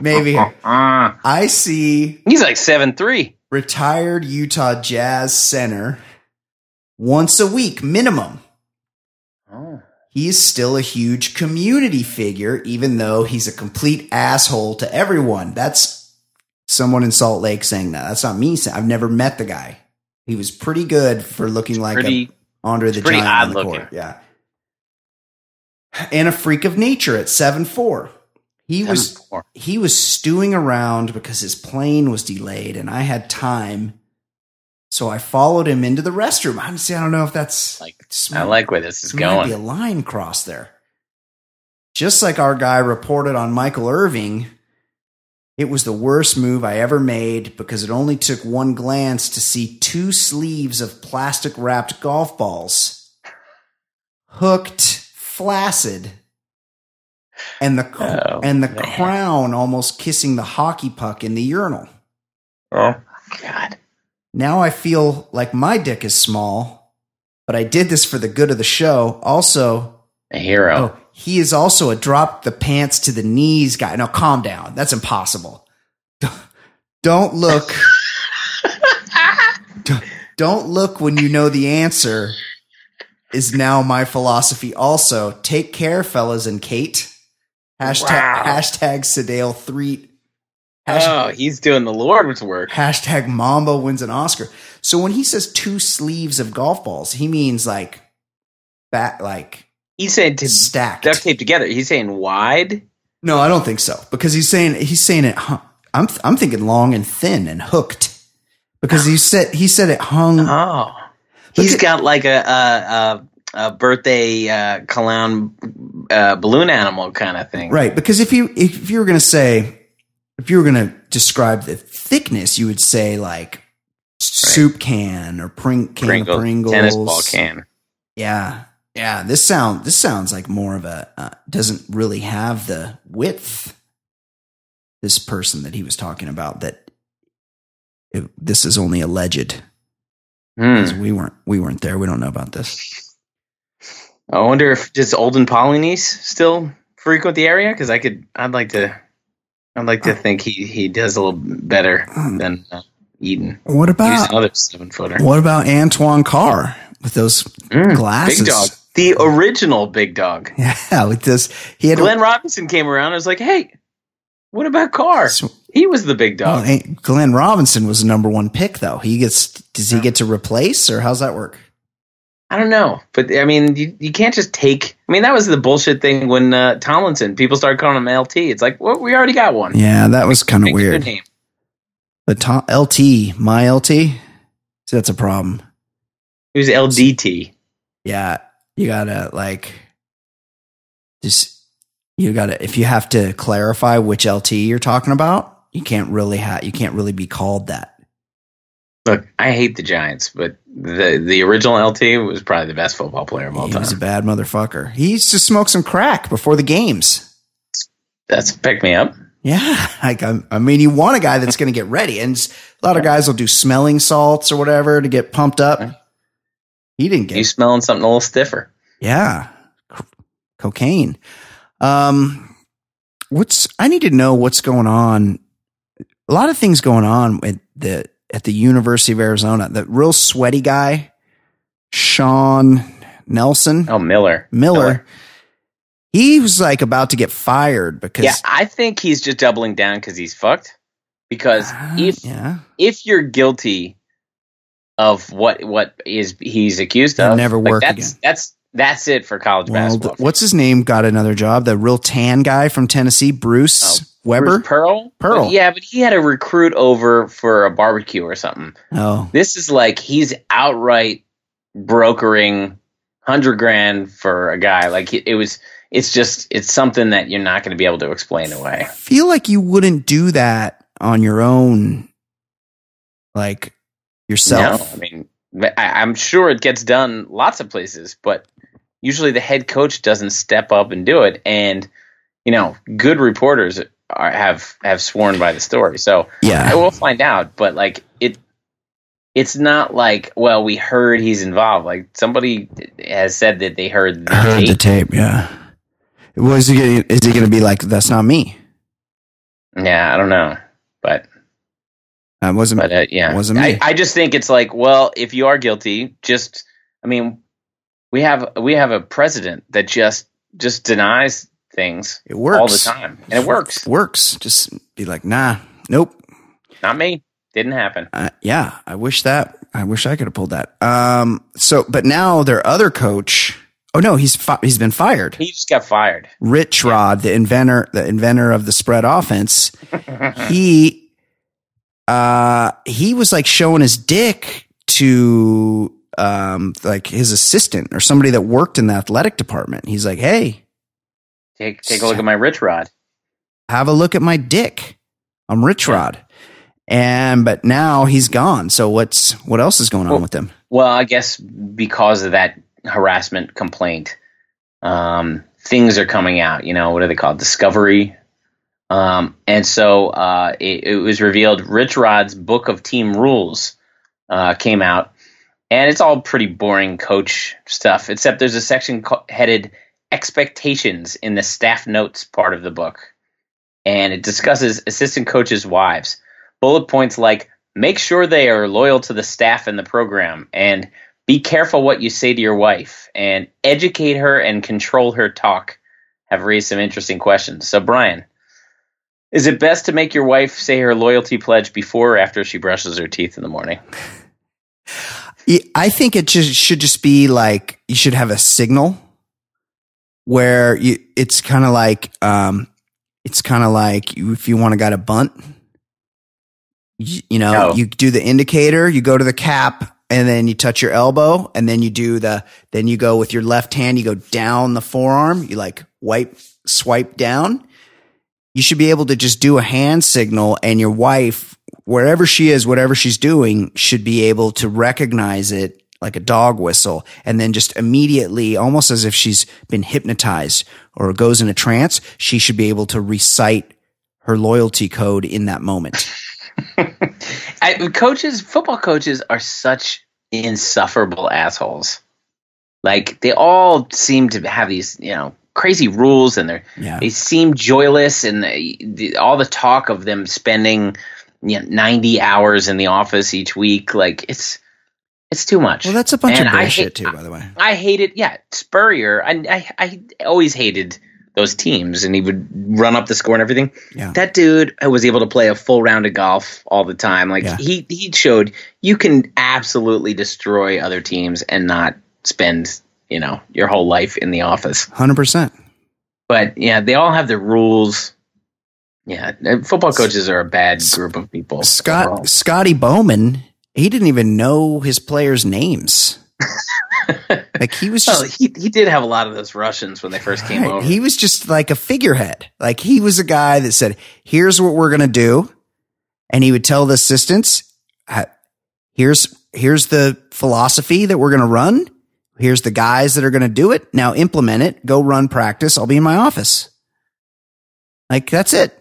Maybe. I see. He's like 7'3". Retired Utah Jazz center, once a week minimum. Oh. He's still a huge community figure, even though he's a complete asshole to everyone. That's someone in Salt Lake saying that. That's not me saying. I've never met the guy. He was pretty good for looking like Andre the Giant on the court. Yeah. And a freak of nature at 7'4". He was stewing around because his plane was delayed and I had time. So I followed him into the restroom. I don't know if that's like I like where this is going. Might be a line crossed there. Just like our guy reported on Michael Irvin, It was the worst move I ever made because it only took one glance to see two sleeves of plastic-wrapped golf balls, hooked, flaccid, and the crown almost kissing the hockey puck in the urinal. Oh, God. Now I feel like my dick is small, but I did this for the good of the show. Also, a hero. Oh, he is also a drop the pants to the knees guy. Now, calm down. That's impossible. Don't look. Don't look when you know the answer is now my philosophy. Also, take care, fellas and Kate. Hashtag Sedale 3. Hashtag, oh, he's doing the Lord's work. Hashtag Mambo wins an Oscar. So when he says two sleeves of golf balls, he means like that, like he's saying to stacked, duct taped together. He's saying wide. No, I don't think so, because he's saying it. I'm thinking long and thin and hooked, because he said it hung. Oh, he's got like a birthday clown balloon animal kind of thing, right? Because if you were gonna say. If you were going to describe the thickness, you would say like soup can or Pringles, tennis ball can. Yeah, yeah. This sounds like more of a doesn't really have the width. This person that he was talking about this is only alleged. Because we weren't there. We don't know about this. I wonder if does Olden Polynice still frequent the area? Because I'd like to think he does a little better than Eaton. What about another 7-footer? What about Antoine Carr with those glasses? Big dog, the original big dog. Yeah, with this, he had Glenn Robinson came around. And was like, hey, what about Carr? He was the big dog. Well, Glenn Robinson was the number one pick, though. Does he get to replace, or how's that work? I don't know, but I mean, you can't just take. I mean, that was the bullshit thing when Tomlinson people started calling him LT. It's like, well, we already got one. Yeah, that was kind of weird. But LT, my LT, see, that's a problem. It was LDT. Yeah, you gotta if you have to clarify which LT you're talking about, you can't really be called that. Look, I hate the Giants, but the original LT was probably the best football player of all time. He was a bad motherfucker. He used to smoke some crack before the games. That's pick me up. Yeah. Like, I mean, you want a guy that's going to get ready. And a lot of guys will do smelling salts or whatever to get pumped up. He didn't get it. You smelling something a little stiffer. Yeah. Cocaine. I need to know what's going on. A lot of things going on with at the University of Arizona, that real sweaty guy, Sean Nelson. Oh, Miller. He was like about to get fired because. Yeah, I think he's just doubling down because he's fucked. Because if you're guilty of what he's accused of, never work again. That's it for college basketball. What's his name? Got another job. The real tan guy from Tennessee, Bruce. Oh. Weber? Pearl. But he had a recruit over for a barbecue or something. Oh. This is like he's outright brokering $100,000 for a guy. Like it's something that you're not going to be able to explain away. I feel like you wouldn't do that on your own, like yourself. No, I mean, I'm sure it gets done lots of places, but usually the head coach doesn't step up and do it. And, you know, good reporters have sworn by the story, so yeah, we'll find out. But like it's not like, well, we heard he's involved. Like somebody has said that they heard the tape. Yeah, is he going to be like, that's not me? Yeah, I don't know, but I wasn't. But wasn't me. I just think it's like, well, if you are guilty, just I mean, we have a president that just denies things. It works all the time, and it works. Just be like, nah, nope, not me, didn't happen. I wish I could have pulled that. But now their other coach, oh no, he's been fired. He just got fired. Rich Rod, the inventor of the spread offense, he was like showing his dick to like his assistant or somebody that worked in the athletic department. He's like, hey. Take a look at my Rich Rod. Have a look at my dick. I'm Rich Rod. And, but now he's gone. So what else is going on with him? Well, I guess because of that harassment complaint, things are coming out, you know, what are they called? Discovery. And so, it was revealed Rich Rod's book of team rules, came out, and it's all pretty boring coach stuff, except there's a section headed expectations in the staff notes part of the book. And it discusses assistant coaches' wives. Bullet points like, make sure they are loyal to the staff and the program, and be careful what you say to your wife, and educate her and control her talk, have raised some interesting questions. So, Brian, is it best to make your wife say her loyalty pledge before or after she brushes her teeth in the morning? I think it just should just be like, you should have a signal where you, it's kind of like if you want to got a bunt. You know, you do the indicator, you go to the cap, and then you touch your elbow, and then you do the, then you go with your left hand, you go down the forearm, you like swipe down. You should be able to just do a hand signal, and your wife, wherever she is, whatever she's doing, should be able to recognize it like a dog whistle, and then just immediately, almost as if she's been hypnotized or goes in a trance, she should be able to recite her loyalty code in that moment. Football coaches are such insufferable assholes. Like, they all seem to have these, you know, crazy rules, and they seem joyless, and all the talk of them spending, you know, 90 hours in the office each week, like it's too much. Well, that's a bunch of bullshit too, by the way. I hate it. Yeah, Spurrier. I always hated those teams, and he would run up the score and everything. Yeah. That dude was able to play a full round of golf all the time. Like he showed you can absolutely destroy other teams and not spend, you know, your whole life in the office. 100%. But yeah, they all have their rules. Yeah. Football coaches are a bad group of people. Scotty Bowman, he didn't even know his players' names. Like he was just, he did have a lot of those Russians when they first came over. He was just like a figurehead. Like he was a guy that said, here's what we're going to do. And he would tell the assistants, here's the philosophy that we're going to run. Here's the guys that are going to do it. Now implement it. Go run practice. I'll be in my office. Like that's it.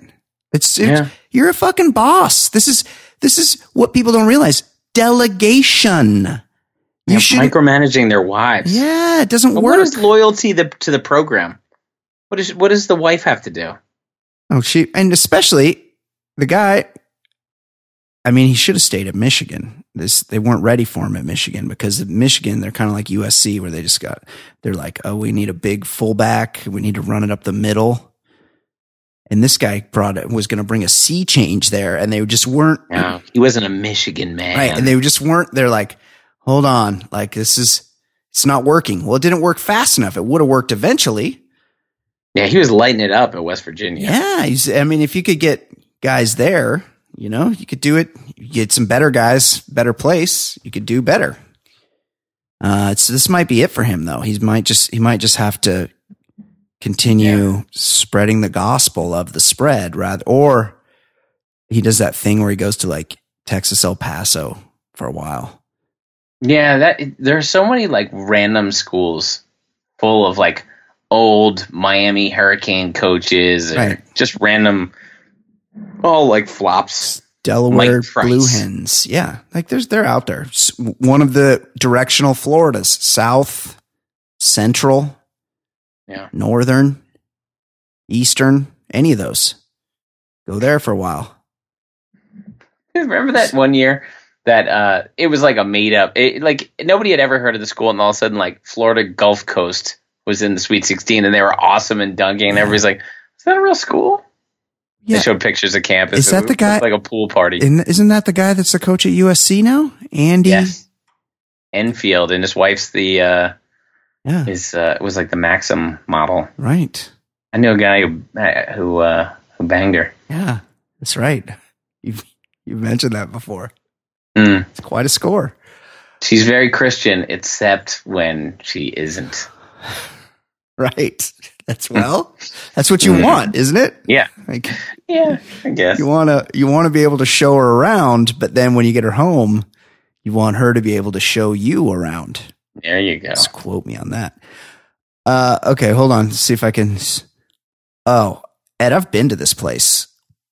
You're a fucking boss. This is what people don't realize. Delegation. You should micromanaging their wives. Yeah, it doesn't work. What is loyalty to the program? What does the wife have to do? Oh, and especially the guy. I mean, he should have stayed at Michigan. They weren't ready for him at Michigan because at Michigan, they're kind of like USC where they're like, oh, we need a big fullback. We need to run it up the middle. And this guy was going to bring a sea change there, and they just weren't. No, he wasn't a Michigan man. Right, and they just weren't. They're like, hold on, like it's not working. Well, it didn't work fast enough. It would have worked eventually. Yeah, he was lighting it up at West Virginia. Yeah, I mean, if you could get guys there, you know, you could do it. You get some better guys, better place. You could do better. So this might be it for him, though. He might just have to continue spreading the gospel of the spread, rather, or he does that thing where he goes to like Texas El Paso for a while. Yeah, there are so many like random schools full of like old Miami Hurricane coaches, or just random, like flops. Delaware Blue Hens, yeah, like they're out there. One of the directional Floridas, South, Central, Northern, Eastern, any of those. Go there for a while. Remember that one year? That it was like a made up, like nobody had ever heard of the school, and all of a sudden, like Florida Gulf Coast was in the Sweet 16, and they were awesome and dunking, and everybody's like, "Is that a real school?" Yeah. They showed pictures of campus. Is that the guy? Like a pool party. Isn't that the guy that's the coach at USC now, Andy? Yes. Enfield, and his wife's the it was like the Maxim model, right? I knew a guy who banged her. Yeah, that's right. You mentioned that before. It's quite a score. She's very Christian, except when she isn't. Right. as well. That's what you want, isn't it? Yeah. Like, yeah, I guess. You want to be able to show her around, but then when you get her home, you want her to be able to show you around. There you go. Just quote me on that. Okay, hold on. Let's see if I can. Oh, Ed, I've been to this place.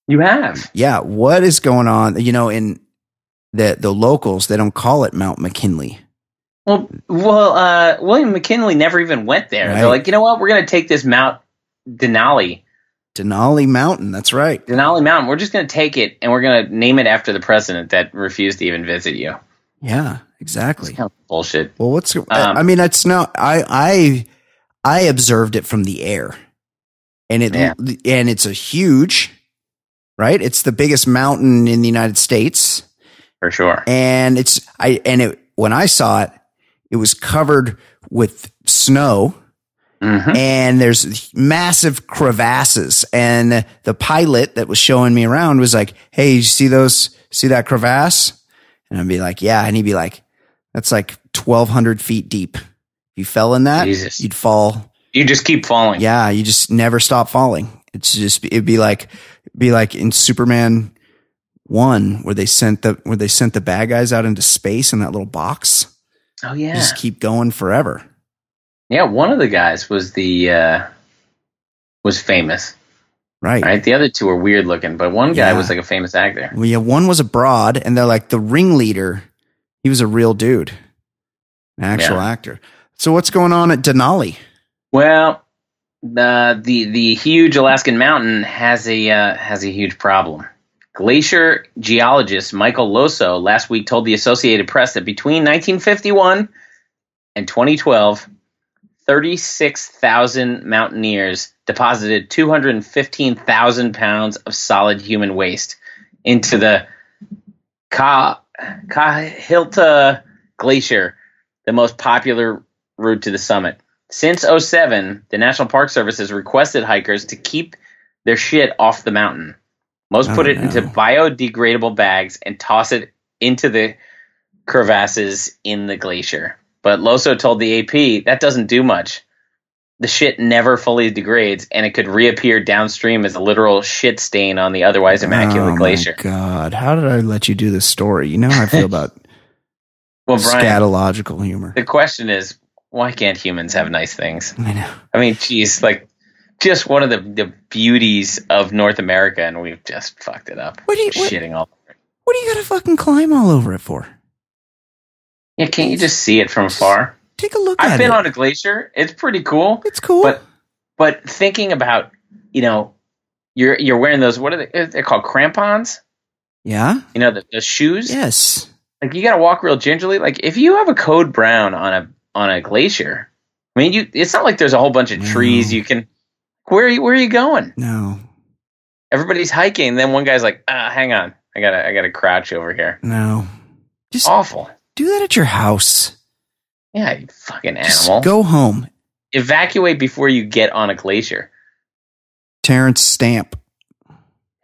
You have? Yeah. What is going on? You know, in the locals, they don't call it Mount McKinley. Well, William McKinley never even went there. Right. They're like, you know what? We're going to take this Mount Denali. Denali Mountain. That's right. Denali Mountain. We're just going to take it and we're going to name it after the president that refused to even visit you. Yeah, exactly. That's kind of bullshit. Well, I mean, that's not, I observed it from the air and and it's a huge, right? It's the biggest mountain in the United States. For sure. And when I saw it, it was covered with snow, mm-hmm. and there's massive crevasses. And the pilot that was showing me around was like, "Hey, you see that crevasse?" And I'd be like, "Yeah." And he'd be like, "That's like 1,200 feet deep. If you fell in that, Jesus. You'd fall. You just keep falling. Yeah. You just never stop falling. It's just, it'd be like in Superman 1 where they sent the bad guys out into space in that little box. Oh yeah, just keep going forever. Yeah, one of the guys was was famous, right? The other two were weird looking, but one guy was like a famous actor. Well, yeah, one was abroad, and they're like the ringleader. He was a real dude, an actual actor. So what's going on at Denali? Well, the huge Alaskan mountain has a huge problem. Glacier geologist Michael Loso last week told the Associated Press that between 1951 and 2012, 36,000 mountaineers deposited 215,000 pounds of solid human waste into the Kahilta Glacier, the most popular route to the summit. Since 2007, the National Park Service has requested hikers to keep their shit off the mountain. Most put it into biodegradable bags and toss it into the crevasses in the glacier. But Loso told the AP that doesn't do much. The shit never fully degrades, and it could reappear downstream as a literal shit stain on the otherwise immaculate glacier. Oh, God. How did I let you do this story? You know how I feel about Brian, scatological humor. The question is, why can't humans have nice things? I know. I mean, geez, like... just one of the beauties of North America, and we've just fucked it up. Shitting all over it. What do you got to fucking climb all over it for? Yeah, can't you just see it from afar? Take a look at it. I've been on a glacier. It's pretty cool. It's cool. But thinking about, you know, you're wearing those, what are they? They're called crampons? Yeah. You know, the shoes? Yes. Like, you got to walk real gingerly. Like, if you have a code brown on a glacier, I mean, it's not like there's a whole bunch of trees you can... Where are you going? No. Everybody's hiking. Then one guy's like, hang on. I gotta crouch over here. No. Just awful. Do that at your house. Yeah, you fucking animal. Just go home. Evacuate before you get on a glacier. Terrence Stamp.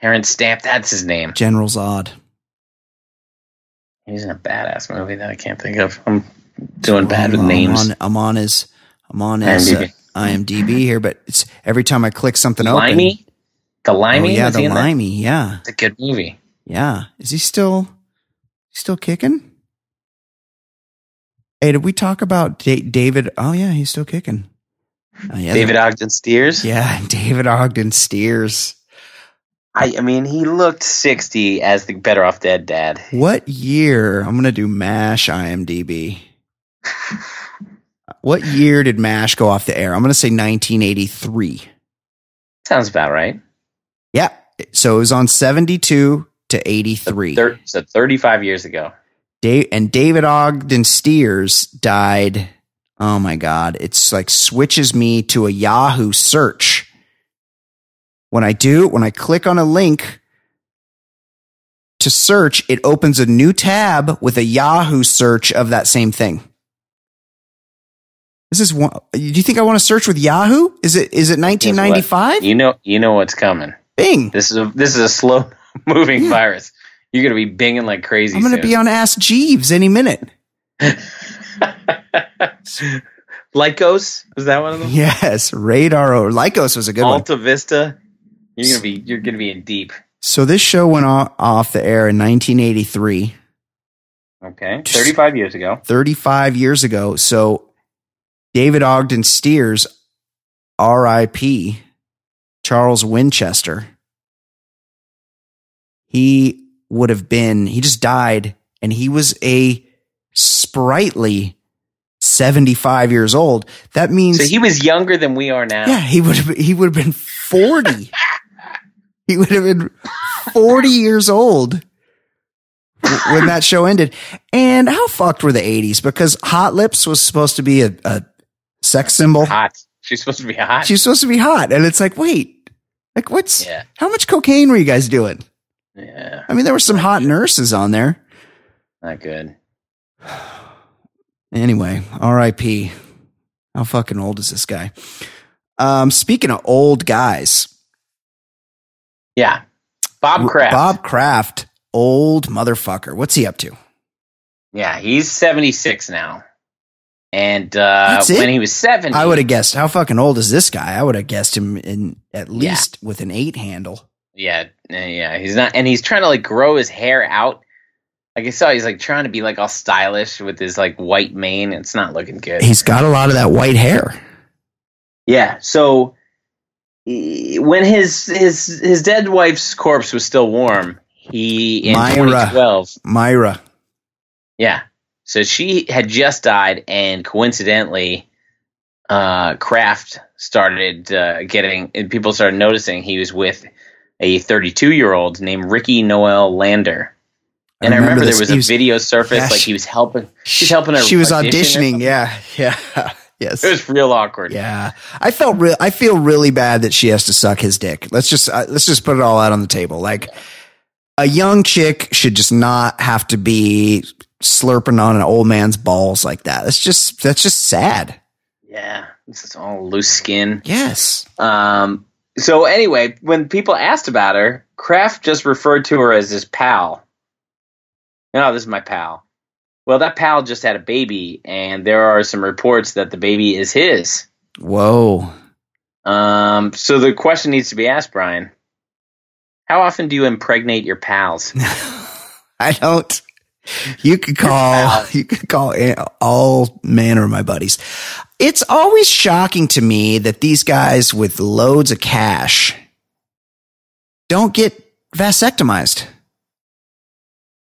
That's his name. General Zod. He's in a badass movie that I can't think of. I'm doing bad with names. I'm on his IMDb here, but it's every time I click something open. Limey? The Limey? Oh, yeah, The Limey, yeah. It's a good movie. Yeah. Is he still kicking? Hey, did we talk about David? Oh, yeah, he's still kicking. Oh, yeah, David Ogden Stiers? Yeah, David Ogden Stiers. I mean, he looked 60 as the Better Off Dead dad. What year? I'm going to do MASH IMDb. What year did MASH go off the air? I'm going to say 1983. Sounds about right. Yeah. So it was on 72 to 83. So 35 years ago. David Ogden Stiers died. Oh, my God. It's like switches me to a Yahoo search. When I click on a link to search, it opens a new tab with a Yahoo search of that same thing. This is one. Do you think I want to search with Yahoo? Is it 1995? You know what's coming. Bing. This is a slow moving virus. You're gonna be binging like crazy. I'm gonna be on Ask Jeeves any minute. Lycos? Was that one of them? Yes, Radar or Lycos was a good Alta one. Alta Vista. You're gonna be in deep. So this show went off the air in 1983. Okay, 35 years ago. 35 years ago. So David Ogden Stiers, R.I.P., Charles Winchester. He would have been, he just died, and he was a sprightly 75 years old. That means. So he was younger than we are now. Yeah, he would have been 40. He would have been 40 years old when that show ended. And how fucked were the 80s? Because Hot Lips was supposed to be a sex symbol. Hot. She's supposed to be hot. She's supposed to be hot. And it's like, wait, like what's, yeah. How much cocaine were you guys doing? Yeah. I mean, there were some hot nurses on there. Not good. Anyway, R.I.P. How fucking old is this guy? Speaking of old guys. Yeah. Bob Kraft. Bob Kraft, old motherfucker. What's he up to? Yeah, he's 76 now. And when he was 70, I would have guessed. How fucking old is this guy? I would have guessed him in at least with an 8 handle. Yeah. He's not, and he's trying to like grow his hair out. Like I saw, he's like trying to be like all stylish with his like white mane. It's not looking good. He's got a lot of that white hair. Yeah. So when his dead wife's corpse was still warm, in 2012, Myra. Yeah. So she had just died, and coincidentally, Kraft started and people started noticing he was with a 32-year-old named Ricky Noel Lander. And I remember there was a video surfaced, like he was helping. She's helping her. She was auditioning. Yeah. Yes. It was real awkward. Yeah, I feel really bad that she has to suck his dick. Let's just put it all out on the table. Like a young chick should just not have to be slurping on an old man's balls like that. That's just sad. Yeah. This is all loose skin. Yes. So anyway, when people asked about her, Kraft just referred to her as his pal. No, this is my pal. Well, that pal just had a baby, and there are some reports that the baby is his. Whoa. So the question needs to be asked, Brian. How often do you impregnate your pals? I don't. You could call all manner of my buddies. It's always shocking to me that these guys with loads of cash don't get vasectomized.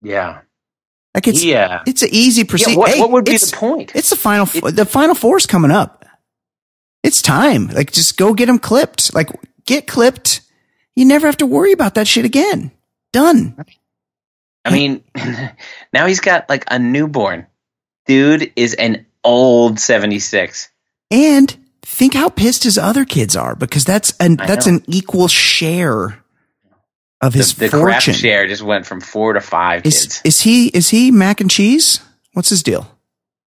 Yeah. Like it's an easy procedure. Yeah, what would be the point? It's the Final Four is coming up. It's time. Like just go get them clipped. Like get clipped. You never have to worry about that shit again. Done. I mean, now he's got like a newborn. Dude is an old 76. And think how pissed his other kids are, because that's an equal share of his the fortune. The share just went from 4 to 5 kids. Is he mac and cheese? What's his deal?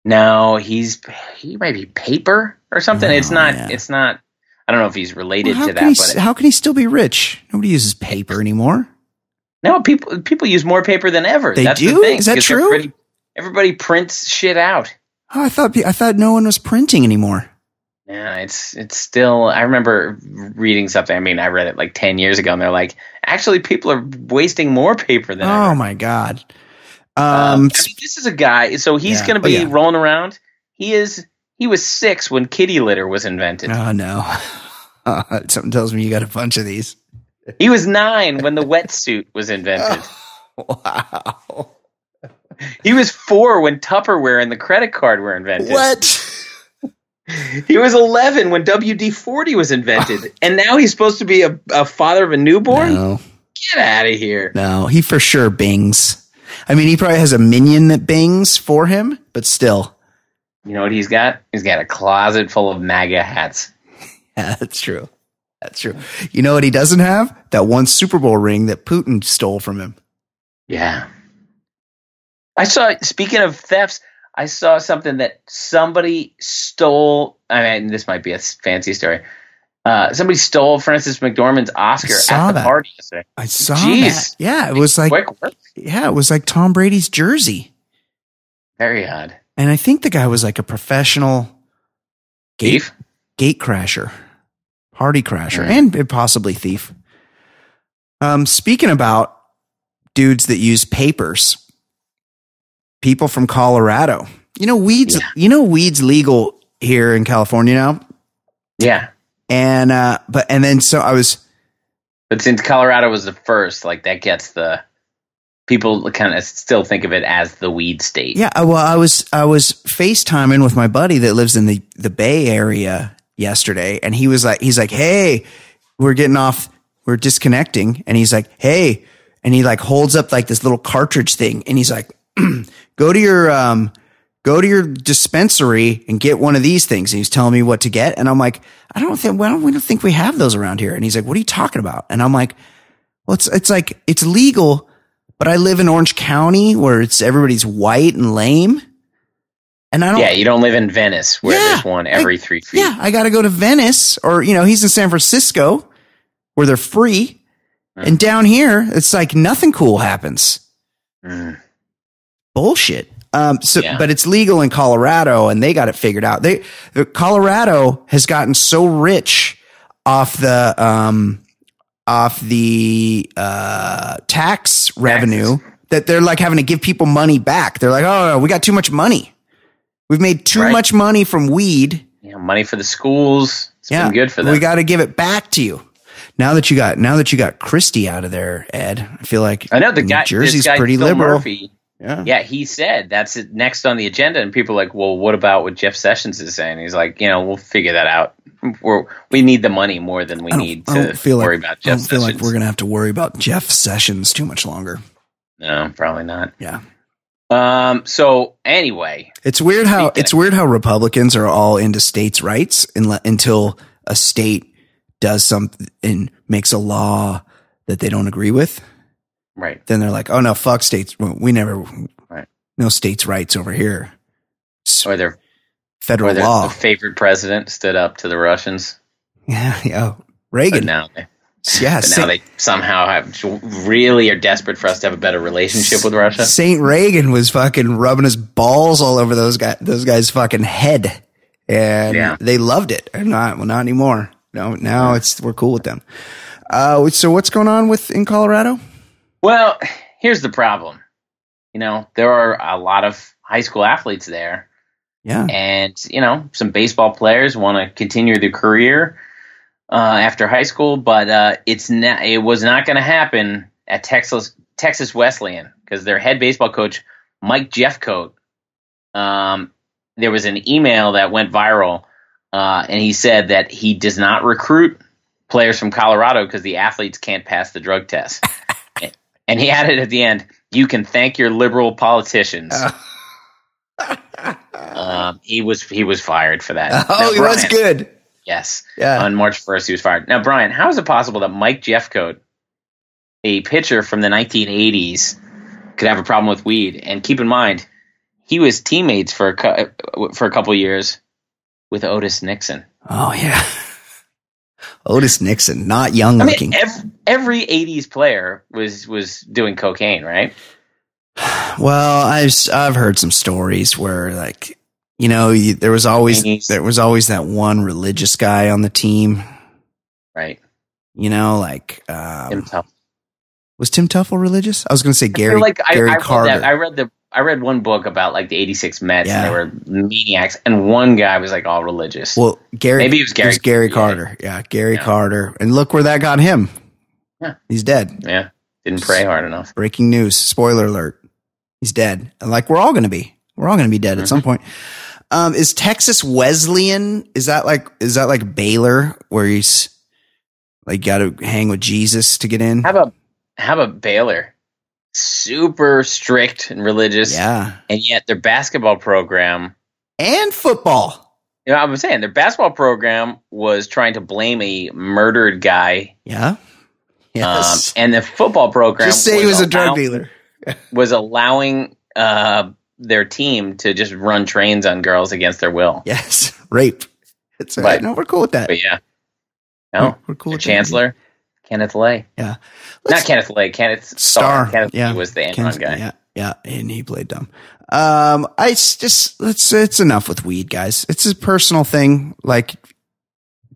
No, he might be paper or something. It's not. I don't know if he's related to that. But how can he still be rich? Nobody uses paper anymore. No, people use more paper than ever. They That's do? The thing. Is that true? Everybody prints shit out. Oh, I thought no one was printing anymore. Yeah, it's still. I remember reading something. I mean, I read it like 10 years ago, and they're like, actually, people are wasting more paper than ever. Oh my god! I mean, this is a guy. So he's going to be rolling around. He was 6 when kitty litter was invented. Oh no! Something tells me you got a bunch of these. He was 9 when the wetsuit was invented. Oh, wow. He was 4 when Tupperware and the credit card were invented. What? He was 11 when WD-40 was invented. And now he's supposed to be a father of a newborn? No. Get out of here. No, he for sure bings. I mean, he probably has a minion that bings for him, but still. You know what he's got? He's got a closet full of MAGA hats. Yeah, that's true. That's true. You know what he doesn't have? That one Super Bowl ring that Putin stole from him. Yeah. Speaking of thefts, I saw something that somebody stole. I mean, this might be a fancy story. Somebody stole Francis McDormand's Oscar at the party yesterday. I saw that. Yeah, it was like Tom Brady's jersey. Very odd. And I think the guy was like a professional Thief? Gatecrasher, Party Crasher, and possibly Thief. Speaking about dudes that use papers, people from Colorado. You know, weed's legal here in California now. Yeah. And but since Colorado was the first, like, that gets the people kind of still think of it as the weed state. Yeah, well, I was FaceTiming with my buddy that lives in the Bay Area yesterday, and he was like, hey, we're disconnecting, and he's like, hey, and he like holds up like this little cartridge thing, and he's like, go to your dispensary and get one of these things. And he's telling me what to get. And I'm like, we don't think we have those around here. And he's like, what are you talking about? And I'm like, well, it's like, it's legal, but I live in Orange County where everybody's white and lame. And I don't. Yeah. You don't live in Venice where there's one every 3 feet. Yeah. I got to go to Venice, or, you know, he's in San Francisco where they're free. Mm. And down here, it's like nothing cool happens. Mm. Bullshit. But it's legal in Colorado, and they got it figured out. Colorado has gotten so rich off the tax revenue that they're like having to give people money back. They're like, oh, we got too much money. We've made too much money from weed. Yeah, money for the schools. It's been good for them. We got to give it back to you. Now that you got Christie out of there, Ed, I feel like I know the guy, New Jersey's guy, pretty Phil liberal. Murphy. Yeah, he said that's it next on the agenda, and people are like, well, what about what Jeff Sessions is saying? He's like, you know, we'll figure that out. We need the money more than we need to worry about Jeff Sessions. I don't feel like we're going to have to worry about Jeff Sessions too much longer. No, probably not. Yeah. So anyway, it's weird how Republicans are all into states' rights until a state does something and makes a law that they don't agree with. Right. Then they're like, oh no, fuck states. We never, no states' rights over here. Or their federal law. The favorite president stood up to the Russians. Yeah. Reagan. But now they somehow really are desperate for us to have a better relationship with Russia. Saint Reagan was fucking rubbing his balls all over those guys' fucking head. And they loved it. Not anymore. No, now we're cool with them. So what's going on in Colorado? Well, here's the problem. You know, there are a lot of high school athletes there. Yeah. And, you know, some baseball players want to continue their career after high school, but it was not going to happen at Texas Wesleyan, because their head baseball coach, Mike Jeffcoat, there was an email that went viral, and he said that he does not recruit players from Colorado because the athletes can't pass the drug test. And he added at the end, "You can thank your liberal politicians." He was fired for that. Oh, now, Brian, that's good. Yes. Yeah. On March 1st, he was fired. Now, Brian, how is it possible that Mike Jeffcoat, a pitcher from the 1980s, could have a problem with weed? And keep in mind, he was teammates for a couple years with Otis Nixon. Oh yeah. Otis Nixon, not young looking. I mean, every 80s player was doing cocaine, right? Well, I've heard some stories where, like, you know, there was always that one religious guy on the team, right? You know, like Tim Tuffle. Was Tim Tuffle religious? I was going to say Gary. Gary Carter. I read one book about like the 86 Mets, and they were maniacs, and one guy was like all religious. Well, Maybe it was Gary Carter. Yeah, Gary Carter. And look where that got him. Yeah. He's dead. Yeah. Didn't pray hard enough. Breaking news. Spoiler alert. He's dead. And like we're all going to be. We're all going to be dead at some point. Is Texas Wesleyan, is that like Baylor where he's like got to hang with Jesus to get in? How about Baylor? Super strict and religious, and yet their basketball program and football. You know, I was saying their basketball program was trying to blame a murdered guy. Yeah, yes. And the football program just say he was a drug dealer. Was allowing their team to just run trains on girls against their will. Yes, rape. It's all right. No, we're cool with that. But we're cool with Chancellor. That. Kenneth Lay. Yeah. Not Kenneth Lay. Kenneth Starr. Kenneth Lay was the Enron guy. Yeah. Yeah, and he played dumb. It's enough with weed, guys. It's a personal thing. Like,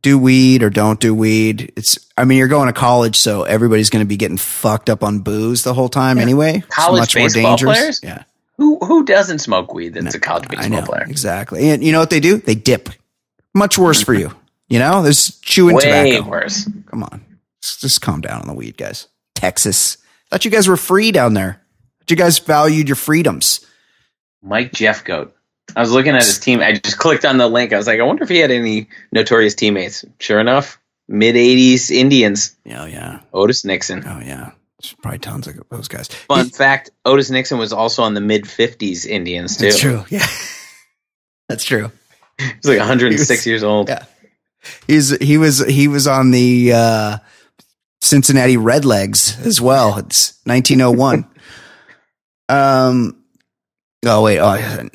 do weed or don't do weed. You're going to college, so everybody's going to be getting fucked up on booze the whole time anyway. College baseball players? Yeah. Who doesn't smoke weed that's a college baseball player? Exactly. And you know what they do? They dip. Much worse for you. You know, there's chewing tobacco. Way worse. Come on. Just calm down on the weed, guys. Texas. I thought you guys were free down there. You guys valued your freedoms. Mike Jeffcoat. I was looking at his team. I just clicked on the link. I was like, I wonder if he had any notorious teammates. Sure enough, mid-'80s Indians. Oh, yeah. Otis Nixon. Oh, yeah. There's probably tons of those guys. Fun fact, Otis Nixon was also on the mid-'50s Indians, too. That's true. Yeah. That's true. He's like 106 years old. Yeah. He was on the Cincinnati Redlegs as well. It's 1901. Now I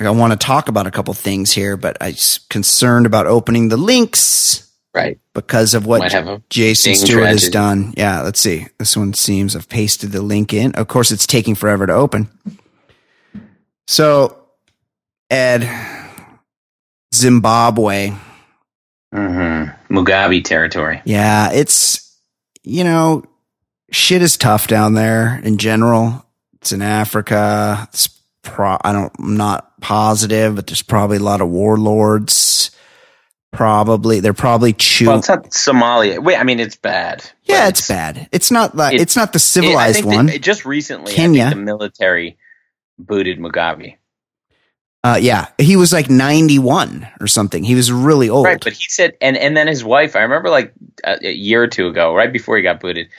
want to talk about a couple things here, but I'm concerned about opening the links, right? Because of what Jason Stewart has done. Yeah, let's see. This one seems I've pasted the link in. Of course, it's taking forever to open. So, Ed, Zimbabwe, Mugabe territory. Yeah, it's shit is tough down there in general. It's in Africa. It's I'm not positive, but there's probably a lot of warlords. They're probably chewing. Well, it's not Somalia. Wait, it's bad. Yeah, it's bad. It's not like it's not the civilized one. Just recently, Kenya, I think the military booted Mugabe. He was like 91 or something. He was really old. Right, but he said, and then his wife. I remember like a year or two ago, right before he got booted,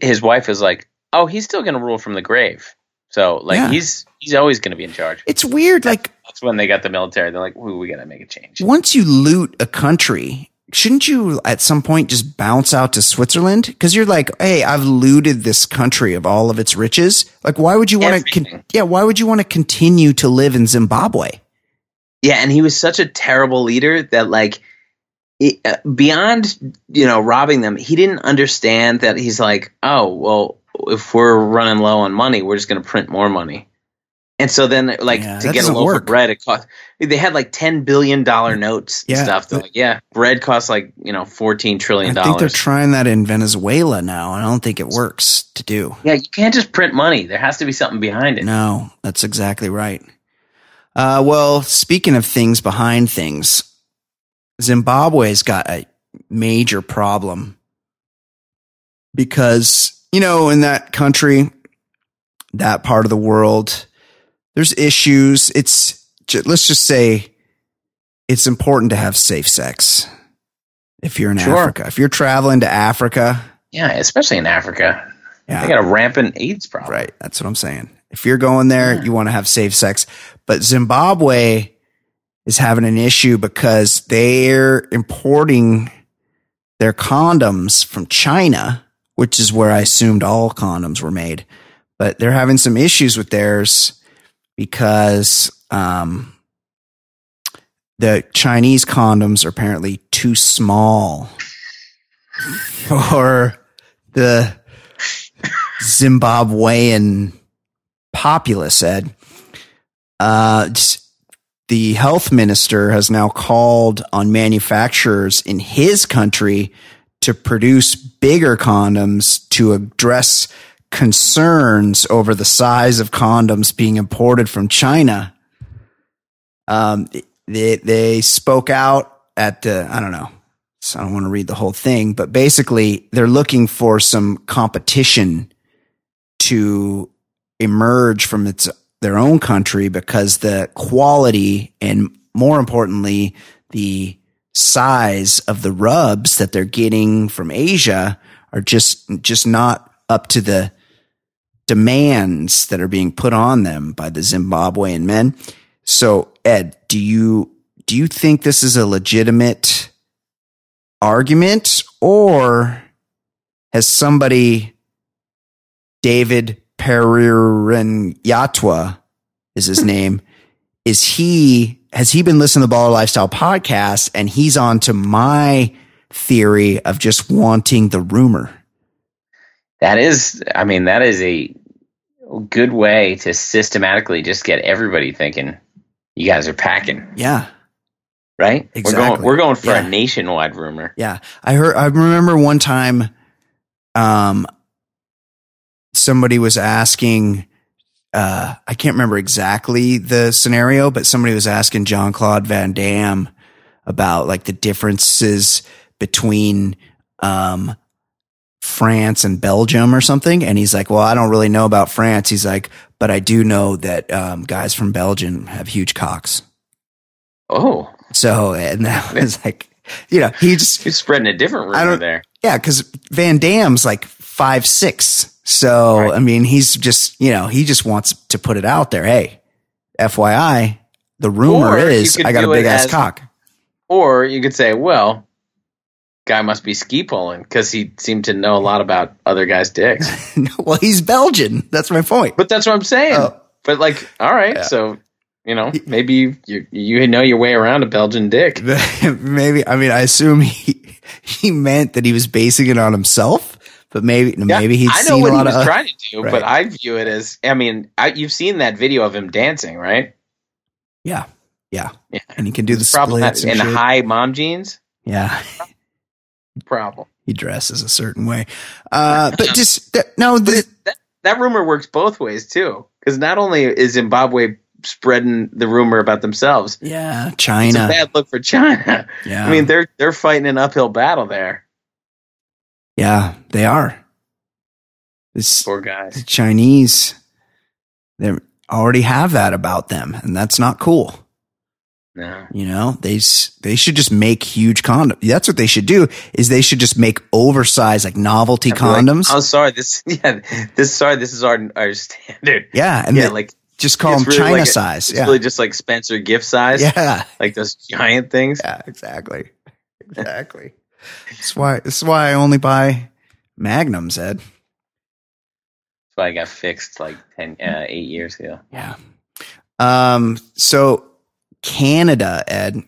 his wife was like, oh, he's still going to rule from the grave. So, he's always going to be in charge. It's weird. That's when they got the military. They're like, we got to make a change. Once you loot a country, shouldn't you at some point just bounce out to Switzerland? Because you're like, hey, I've looted this country of all of its riches. Like, why would you want to? Why would you want to continue to live in Zimbabwe? Yeah, and he was such a terrible leader that beyond robbing them, he didn't understand that he's like, oh well, if we're running low on money, we're just going to print more money. And so then, to get a loaf of bread, it cost. They had like $10 billion notes and stuff. They're bread costs $14 trillion. I think they're trying that in Venezuela now, and I don't think it works to do. Yeah, you can't just print money. There has to be something behind it. No, that's exactly right. Speaking of things behind things, Zimbabwe's got a major problem because in that country, that part of the world, there's issues. Let's just say it's important to have safe sex if you're in Africa. If you're traveling to Africa. Yeah, especially in Africa. Yeah. They got a rampant AIDS problem. Right, that's what I'm saying. If you're going there, you want to have safe sex. But Zimbabwe is having an issue because they're importing their condoms from China, which is where I assumed all condoms were made. But they're having some issues with theirs because the Chinese condoms are apparently too small for the Zimbabwean populace, Ed. The health minister has now called on manufacturers in his country to produce bigger condoms to address concerns over the size of condoms being imported from China. They spoke out at the, so I don't want to read the whole thing, but basically they're looking for some competition to emerge from their own country because the quality and, more importantly, the size of the rubs that they're getting from Asia are just not up to the demands that are being put on them by the Zimbabwean men. So, Ed, do you think this is a legitimate argument, or has somebody, David Perirenyatwa is his name, has he been listening to the Baller Lifestyle podcast, and he's on to my theory of just wanting the rumor? That is a good way to systematically just get everybody thinking, you guys are packing. Yeah. Right? Exactly. We're going for a nationwide rumor. Yeah. I remember one time somebody was asking, I can't remember exactly the scenario, but somebody was asking Jean-Claude Van Damme about like the differences between France and Belgium or something. And he's like, well, I don't really know about France. He's like, but I do know that guys from Belgium have huge cocks. Oh. So, and that was like, you know, he's spreading a different rumor there. Yeah, because Van Damme's like 5'6". So, right. I mean, he's just, you know, he just wants to put it out there. Hey, FYI, the rumor is I got a big ass cock. Or you could say, well, guy must be ski pulling because he seemed to know a lot about other guys' dicks. Well, he's Belgian. That's my point. But that's what I'm saying. Oh. But like, all right, so... You know, maybe you know your way around a Belgian dick. Maybe. I mean, I assume he meant that he was basing it on himself, but maybe he's seen a lot of... I know what he was trying to do, right. But I view it as... I mean, you've seen that video of him dancing, right? Yeah. Yeah. Yeah. And he can do the splits and high mom jeans. Yeah. Problem. He dresses a certain way. But just... That rumor works both ways, too. Because not only is Zimbabwe... spreading the rumor about themselves. Yeah, China. It's a bad look for China. Yeah. I mean, they're fighting an uphill battle there. Yeah, they are. This, poor guys. The Chinese, they already have that about them, and that's not cool. No. You know, they should just make huge condoms. That's what they should do, is they should just make oversized, like, novelty condoms. Like, oh, sorry, this is our standard. Yeah, and just call them really China like size. It's really just like Spencer gift size. Yeah. Like those giant things. Yeah, exactly. Exactly. That's why I only buy Magnums, Ed. That's why I got fixed like 8 years ago. Yeah. So Canada, Ed,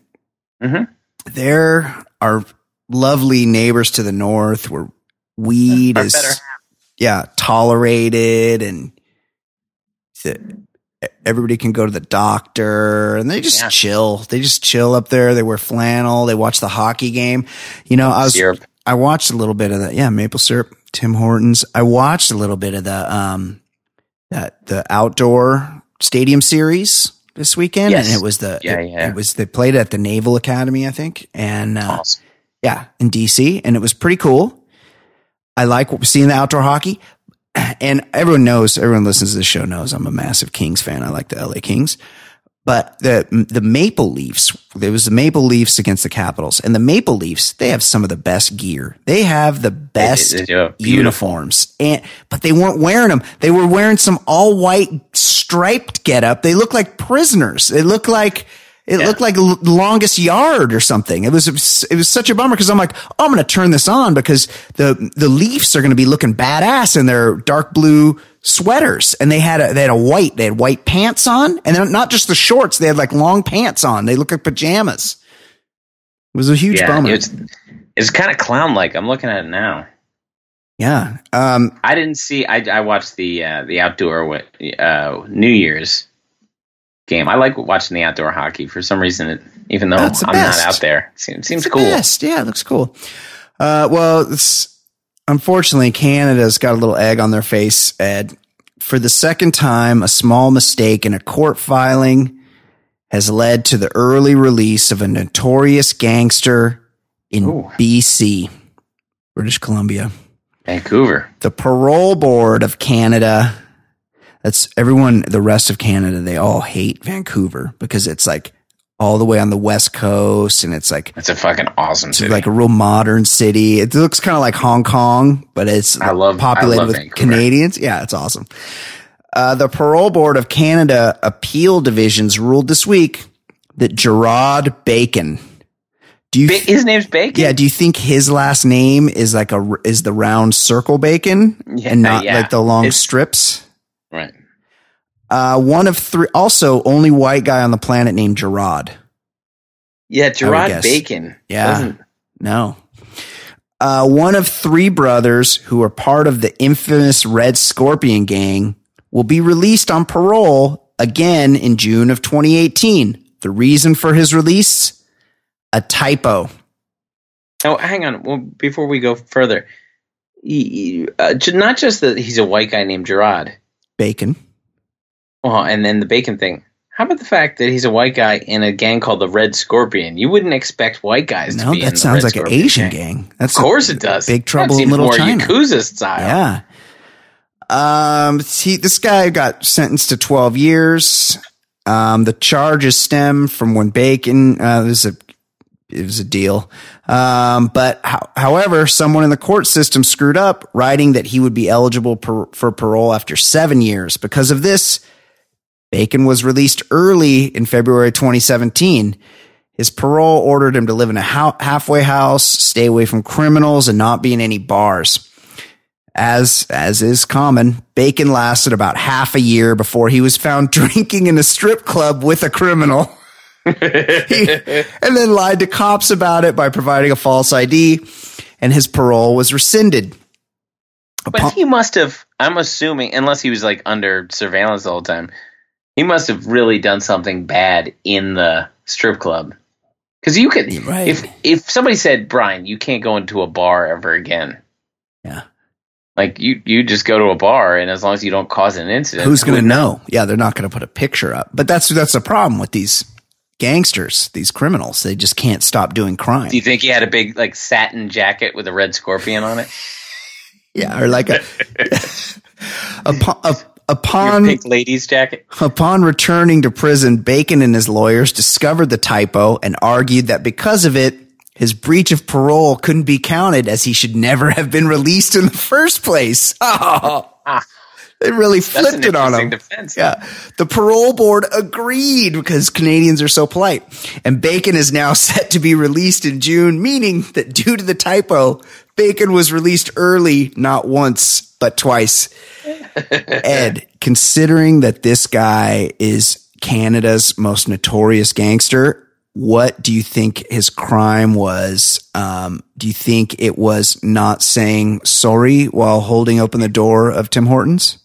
They're our lovely neighbors to the north where weed is tolerated and everybody can go to the doctor and they just chill. They just chill up there. They wear flannel. They watch the hockey game. You know, I watched a little bit of that. Yeah. Maple syrup, Tim Hortons. I watched a little bit of the outdoor stadium series this weekend. Yes. And it was they played at the Naval Academy, I think. And, awesome. In DC. And it was pretty cool. I like seeing the outdoor hockey. And everyone listens to this show knows I'm a massive Kings fan. I like the LA Kings, but the Maple Leafs, there was the Maple Leafs against the Capitals, and the Maple Leafs, they have some of the best gear. They have the best uniforms, but they weren't wearing them. They were wearing some all white striped getup. They look like prisoners. It looked like Longest Yard or something. It was such a bummer because I'm like, oh, I'm going to turn this on because the Leafs are going to be looking badass in their dark blue sweaters. And they had white pants on, and not just the shorts. They had like long pants on. They look like pajamas. It was a huge bummer. It's kind of clown-like. I'm looking at it now. Yeah. I didn't see, I watched the outdoor New Year's game. I like watching the outdoor hockey for some reason. Even though I'm not out there, it seems cool. Yeah, it looks cool. Unfortunately, Canada's got a little egg on their face, Ed. For the second time, a small mistake in a court filing has led to the early release of a notorious gangster in BC, British Columbia, Vancouver. The Parole Board of Canada. That's everyone, the rest of Canada, they all hate Vancouver because it's like all the way on the West Coast, and it's like... It's a fucking awesome city. It's like a real modern city. It looks kind of like Hong Kong, but it's populated with Vancouver. Canadians. Yeah, it's awesome. The Parole Board of Canada Appeal Divisions ruled this week that Gerard Bacon... his name's Bacon? Yeah. Do you think his last name is like is the round circle bacon and not like the long strips? Right. One of three, also only white guy on the planet named Gerard. Yeah, Gerard Bacon. Yeah. No. One of three brothers who were part of the infamous Red Scorpion gang will be released on parole again in June of 2018. The reason for his release? A typo. Oh, hang on. Well, before we go further, not just that he's a white guy named Gerard Bacon. Oh, and then the Bacon thing. How about the fact that he's a white guy in a gang called the Red Scorpion? You wouldn't expect white guys to be in the Red Scorpion. No, that sounds like an Asian gang. That's of course it does. Big Trouble in Little China. More Yakuza style. Yeah. This guy got sentenced to 12 years. The charges stem from when Bacon, it was a deal. However, someone in the court system screwed up, writing that he would be eligible for parole after 7 years. Because of this, Bacon was released early in February 2017. His parole ordered him to live in a halfway house, stay away from criminals, and not be in any bars. As is common, Bacon lasted about half a year before he was found drinking in a strip club with a criminal. And then lied to cops about it by providing a false ID, and his parole was rescinded. But he must have, I'm assuming, unless he was like under surveillance the whole time, he must have really done something bad in the strip club. Because you could, right. If somebody said, Brian, you can't go into a bar ever again. Yeah. Like, you just go to a bar, and as long as you don't cause an incident. Who's going to know? Yeah, they're not going to put a picture up. But that's the problem with these gangsters, these criminals. They just can't stop doing crime. Do you think he had a big, like, satin jacket with a red scorpion on it? Yeah, or like Upon your pink lady's jacket. Upon returning to prison, Bacon and his lawyers discovered the typo and argued that because of it, his breach of parole couldn't be counted, as he should never have been released in the first place. Oh, they really flipped it on him. Defense. Yeah, the parole board agreed because Canadians are so polite. And Bacon is now set to be released in June, meaning that due to the typo, Bacon was released early, not once, but twice. Ed, considering that this guy is Canada's most notorious gangster, what do you think his crime was? Do you think it was not saying sorry while holding open the door of Tim Hortons?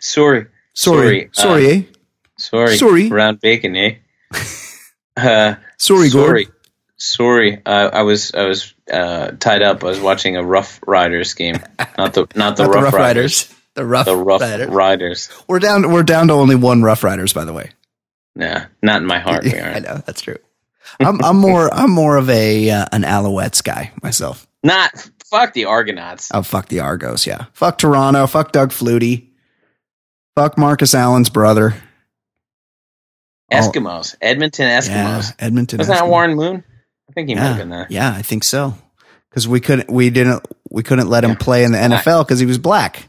Sorry. Round bacon, eh? Gord. Sorry. I was tied up. I was watching a Rough Riders game. Not the Rough Riders. The Rough Riders. We're down to only one Rough Riders, by the way. Nah, not in my heart. I know that's true. I'm more of an Alouettes guy myself. Not fuck the Argonauts. Oh, fuck the Argos. Yeah, fuck Toronto. Fuck Doug Flutie. Fuck Marcus Allen's brother. Eskimos, Edmonton Eskimos. Yeah, Edmonton. Wasn't that Warren Moon? I think he might have been there. Yeah, I think so. Because we couldn't let him play in the NFL because he was black.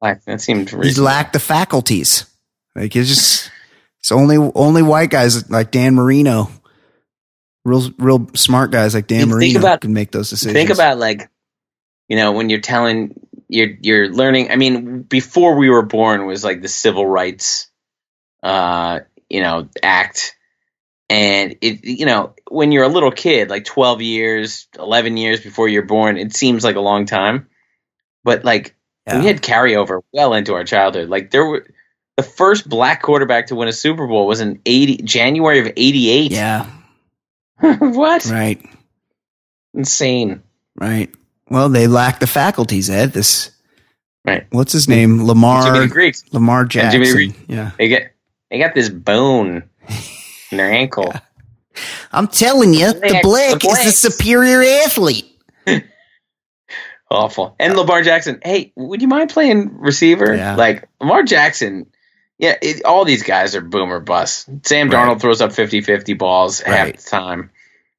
That seemed reasonable. He lacked the faculties. Like it's just. It's only white guys like Dan Marino, real smart guys like Dan Marino can make those decisions. Think about like, you know, when you're learning. I mean, before we were born was like the Civil Rights, Act, and it, you know, when you're a little kid, like 12 years, 11 years before you're born, it seems like a long time, but like we had carryover well into our childhood. Like there were. The first black quarterback to win a Super Bowl was in January of 1988. Yeah. What? Right. Insane. Right. Well, they lack the faculties, Ed. This. Right. What's his name? Lamar Jackson. Yeah. They got this bone in their ankle. Yeah. I'm telling you, the black is the superior athlete. Awful. And Lamar Jackson. Hey, would you mind playing receiver? Yeah. Like Lamar Jackson. Yeah, all these guys are boom or bust. Sam Darnold throws up 50-50 balls half the time.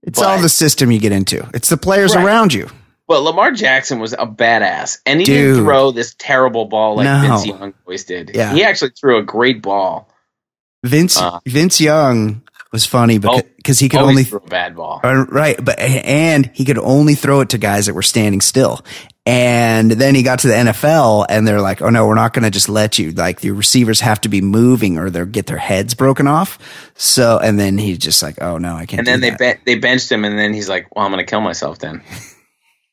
It's all the system you get into. It's the players around you. Well, Lamar Jackson was a badass, and he didn't throw this terrible ball like Vince Young always did. Yeah. He actually threw a great ball. Vince Young was funny because he could only throw a bad ball. Right, and he could only throw it to guys that were standing still. And then he got to the NFL, and they're like, oh, no, we're not going to just let you. Like, the receivers have to be moving or they'll get their heads broken off. So, and then he's just like, oh, no, I can't do that. And then they benched him, and then he's like, well, I'm going to kill myself then.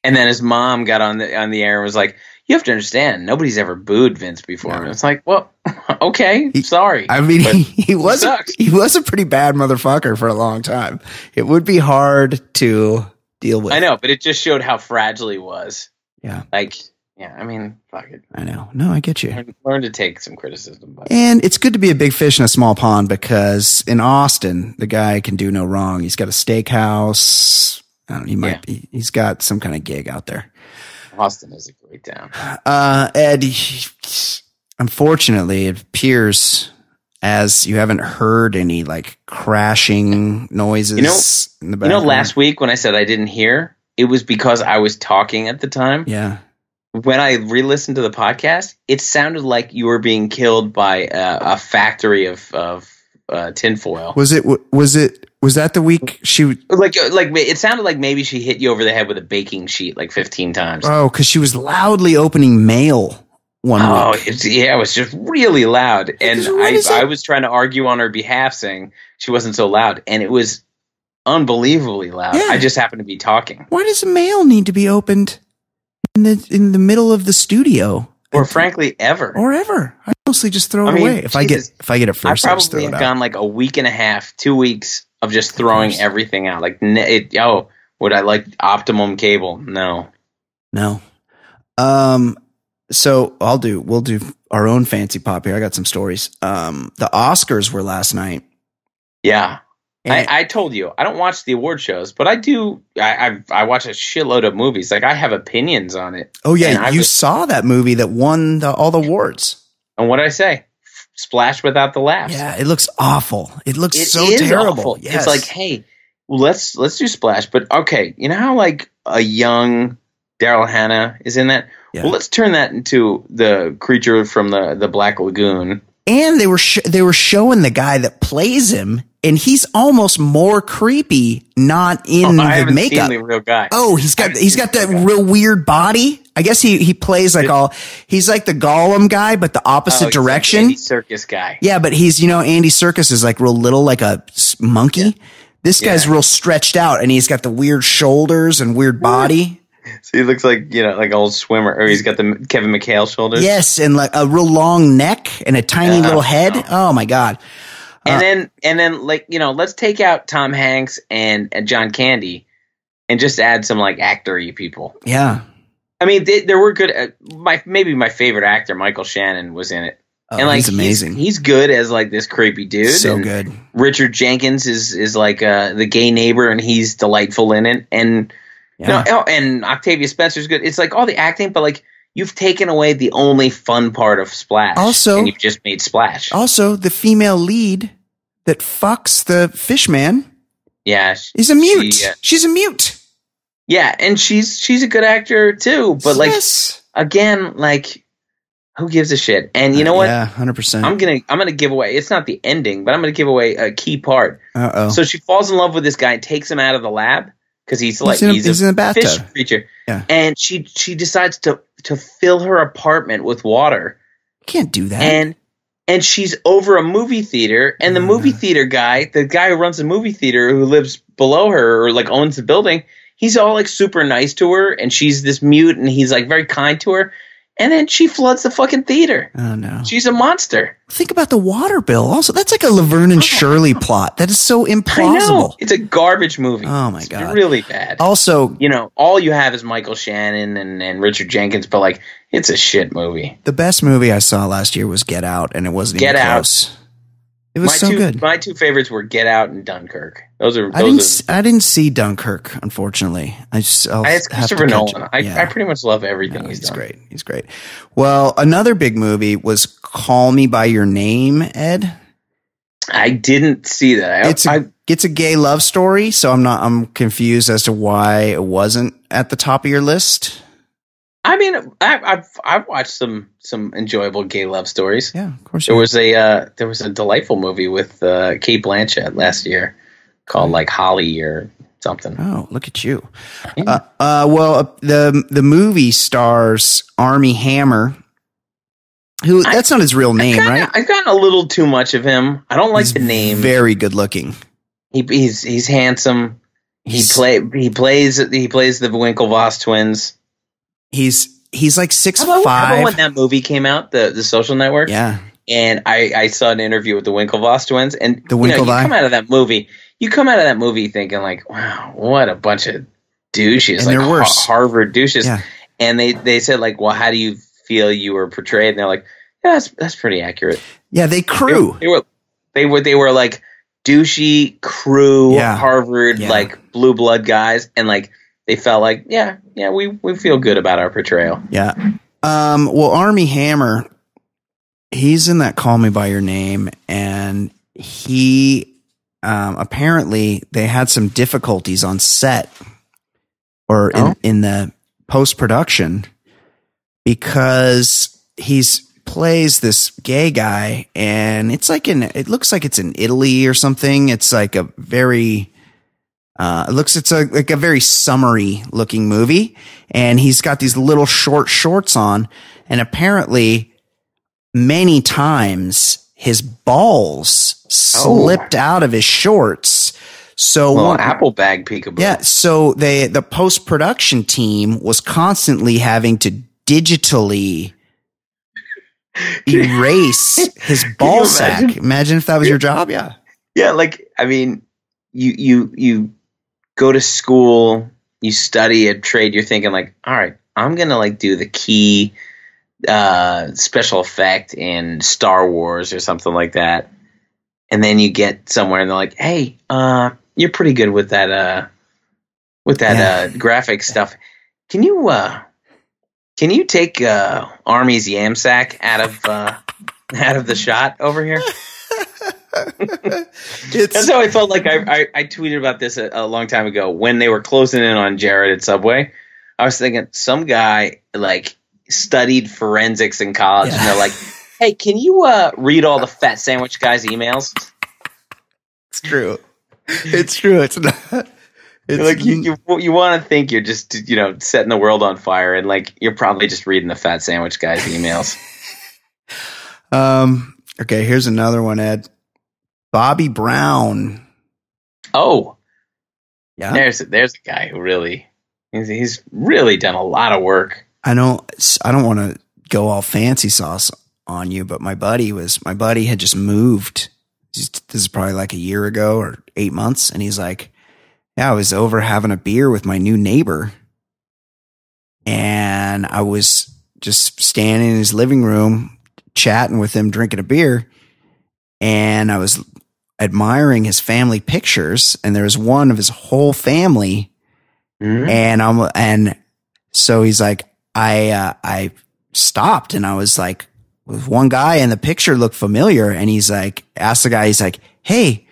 And then his mom got on the air and was like, you have to understand, nobody's ever booed Vince before. No. It's like, well, okay, sorry. I mean, he was a pretty bad motherfucker for a long time. It would be hard to deal with. I know, but it just showed how fragile he was. Yeah. Like, yeah, I mean, fuck it. I know. No, I get you. Learn to take some criticism. But. And it's good to be a big fish in a small pond, because in Austin, the guy can do no wrong. He's got a steakhouse. I don't know, he's got some kind of gig out there. Austin is a great town. Ed, unfortunately, it appears as you haven't heard any like crashing noises in the background. You know, last week when I said I didn't hear, it was because I was talking at the time. Yeah. When I re-listened to the podcast, it sounded like you were being killed by a factory of tinfoil. Was that the week she like it sounded like maybe she hit you over the head with a baking sheet like 15 times? Oh, because she was loudly opening mail one week. It was just really loud, and I was trying to argue on her behalf, saying she wasn't so loud, and it was unbelievably loud. Yeah. I just happened to be talking. Why does the mail need to be opened? In the middle of the studio, or frankly, ever. I mostly just throw it away. If I get it first, I probably have gone like a week and a half, 2 weeks of just throwing everything out. Like, would I like optimum cable? No. So we'll do our own fancy pop here. I got some stories. The Oscars were last night. Yeah. I told you, I don't watch the award shows, but I do. I watch a shitload of movies. Like, I have opinions on it. Oh, yeah. You saw that movie that won all the awards. And what did I say? Splash without the laughs. Yeah, it looks awful. It looks so terrible. Yes. It's like, hey, let's do Splash. But, okay, you know how, like, a young Daryl Hannah is in that? Yeah. Well, let's turn that into the creature from the Black Lagoon. And they were showing the guy that plays him. And he's almost more creepy, not in the makeup. Seen the real guy. Oh, he's got that real weird body. I guess he plays like he's like the Gollum guy, but the opposite direction. Like Andy Serkis guy. Yeah, but he's, Andy Serkis is like real little, like a monkey. Yeah. This guy's real stretched out, and he's got the weird shoulders and weird body. So he looks like, like an old swimmer, or he's got the Kevin McHale shoulders. Yes, and like a real long neck and a tiny little head. No. Oh my God. And then, like, let's take out Tom Hanks and John Candy and just add some, like, actor-y people. Yeah. I mean, there were good my favorite actor, Michael Shannon, was in it. Oh, and, like, he's amazing. He's good as, like, this creepy dude. So and good. Richard Jenkins is like, the gay neighbor, and he's delightful in it. And, and Octavia Spencer's good. It's, like, all the acting, but, like, you've taken away the only fun part of Splash, and you've just made Splash. Also, the female lead that fucks the fish man, is a mute. She's a mute. Yeah, and she's a good actor too. But who gives a shit? And you know what? Yeah, 100%. I'm gonna give away. It's not the ending, but I'm gonna give away a key part. So she falls in love with this guy, and takes him out of the lab. Because he's in a fish creature, and she decides to fill her apartment with water. Can't do that. And she's over a movie theater, and the movie theater guy, the guy who runs the movie theater, who lives below her or like owns the building, he's all like super nice to her, and she's this mute, and he's like very kind to her. And then she floods the fucking theater. Oh no, she's a monster. Think about the water bill. Also, that's like a Laverne and Shirley plot. That is so implausible. I know. It's a garbage movie. Oh my God, it's really bad. Also, all you have is Michael Shannon and Richard Jenkins, but like, it's a shit movie. The best movie I saw last year was Get Out, and it wasn't even close. Get Out. It was good. My two favorites were Get Out and Dunkirk. I didn't see Dunkirk, unfortunately. It's Christopher Nolan. I pretty much love everything he's done. Great. He's great. Well, another big movie was Call Me by Your Name, Ed. I didn't see that. It's a gay love story, so I'm confused as to why it wasn't at the top of your list. I mean, I've watched some enjoyable gay love stories. Yeah, of course. There was a delightful movie with Cate Blanchett last year called like Holly or something. Oh, look at you! Yeah. The movie stars Armie Hammer, who that's not his real name, right? I've gotten a little too much of him. I don't like the name. Very good looking. He's handsome. He plays the Winklevoss twins. He's he's like 6'5". I remember when that movie came out, the Social Network. Yeah. And I saw an interview with the Winklevoss twins, and you come out of that movie, thinking like, wow, what a bunch of douches, and like Harvard douches. Yeah. And they said like, well, how do you feel you were portrayed? And they're like, yeah, that's pretty accurate. Yeah, they crew. They were like douchey crew, yeah. Harvard, yeah. Like blue blood guys, and like they felt like, yeah, we feel good about our portrayal. Yeah. Well, Armie Hammer, he's in that Call Me by Your Name, and he apparently they had some difficulties on set or in the post-production because plays this gay guy, and it looks like it's in Italy or something. It's like a very it's a very summery looking movie, and he's got these little short shorts on, and apparently many times his balls slipped out of his shorts. So apple bag peekaboo. Yeah, so the post-production team was constantly having to digitally erase his ball sack. Imagine if that was your job. Yeah. Yeah. Like, I mean, you go to school, you study a trade. You're thinking like, all right, I'm going to like do the key, special effect in Star Wars or something like that. And then you get somewhere and they're like, hey, you're pretty good with that, graphic stuff. Can you take Army's yam sack out of the shot over here? That's how I felt. Like I tweeted about this a long time ago when they were closing in on Jared at Subway. I was thinking some guy like studied forensics in college, and they're like, "Hey, can you read all the fat sandwich guys' emails?" It's true. It's true. It's not. It's like you want to think you're just, setting the world on fire, and like you're probably just reading the fat sandwich guy's emails. Okay, here's another one, Ed. Bobby Brown. Oh, yeah. There's a guy who really he's really done a lot of work. I don't want to go all fancy sauce on you, but my buddy had just moved. This is probably like a year ago or 8 months, and he's like, yeah, I was over having a beer with my new neighbor, and I was just standing in his living room chatting with him, drinking a beer, and I was admiring his family pictures, and there was one of his whole family, and so he's like, I stopped, and I was like, with one guy, and the picture looked familiar, and he's like, asked the guy, he's like, hey,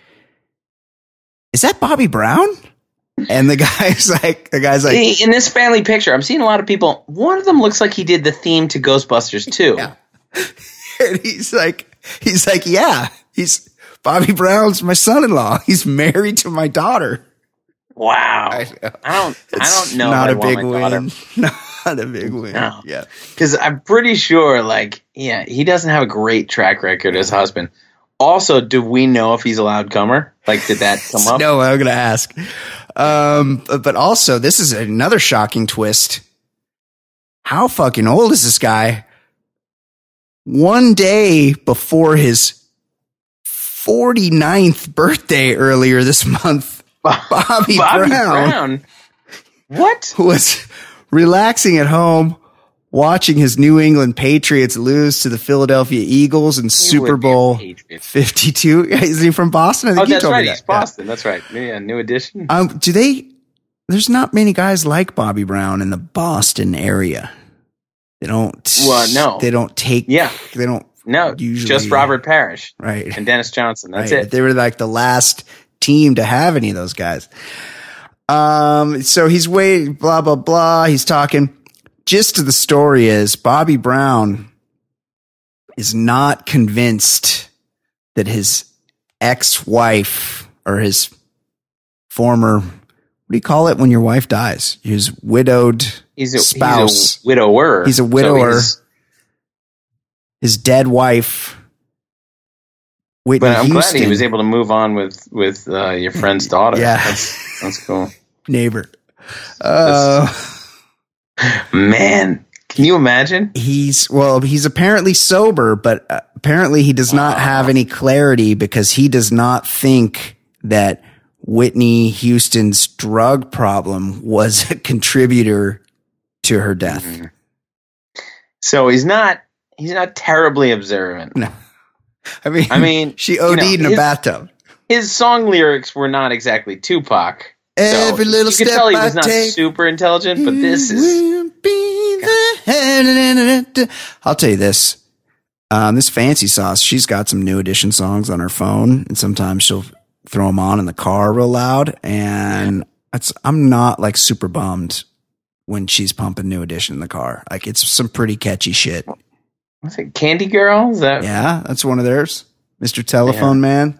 is that Bobby Brown? And the guy's like, in this family picture, I'm seeing a lot of people. One of them looks like he did the theme to Ghostbusters 2. Yeah. And he's like, yeah, he's Bobby Brown's my son-in-law. He's married to my daughter. Wow. I don't know. Not a big win. Not a big win. No. Yeah. Cause I'm pretty sure like, yeah, he doesn't have a great track record as husband. Also, do we know if he's a loud comer? Like, did that come up? No, I'm going to ask. But also, this is another shocking twist. How fucking old is this guy? One day before his 49th birthday earlier this month, Bobby Brown. What? Was relaxing at home, watching his New England Patriots lose to the Philadelphia Eagles in Super Bowl 52. Is he from Boston? I think that's right. He's Boston. Yeah. That's right. Yeah, new addition. There's not many guys like Bobby Brown in the Boston area. They don't. Well, no. They don't take. Yeah. They don't. No. Usually, just Robert Parrish. Right. And Dennis Johnson. That's right. It. They were like the last team to have any of those guys. So he's waiting. Blah blah blah. He's talking. Gist of the story is Bobby Brown is not convinced that his ex-wife or his former, what do you call it when your wife dies? His widowed spouse. He's a widower. He's a widower. So his dead wife. Whitney Houston. But I'm glad he was able to move on with your friend's daughter. Yeah. That's cool. Neighbor. Man, Can you imagine? He's apparently sober, but apparently he does not have any clarity because he does not think that Whitney Houston's drug problem was a contributor to her death. Mm-hmm. So he's not terribly observant. No. I mean, she OD'd in a bathtub. His song lyrics were not exactly Tupac. Every little step I take. You can tell he was not super intelligent, but this is... I'll tell you this. This Fancy Sauce, she's got some New Edition songs on her phone, and sometimes she'll throw them on in the car real loud, and I'm not, like, super bummed when she's pumping New Edition in the car. Like, it's some pretty catchy shit. What's it, Candy Girl? Is that... Yeah, that's one of theirs. Mr. Telephone Man.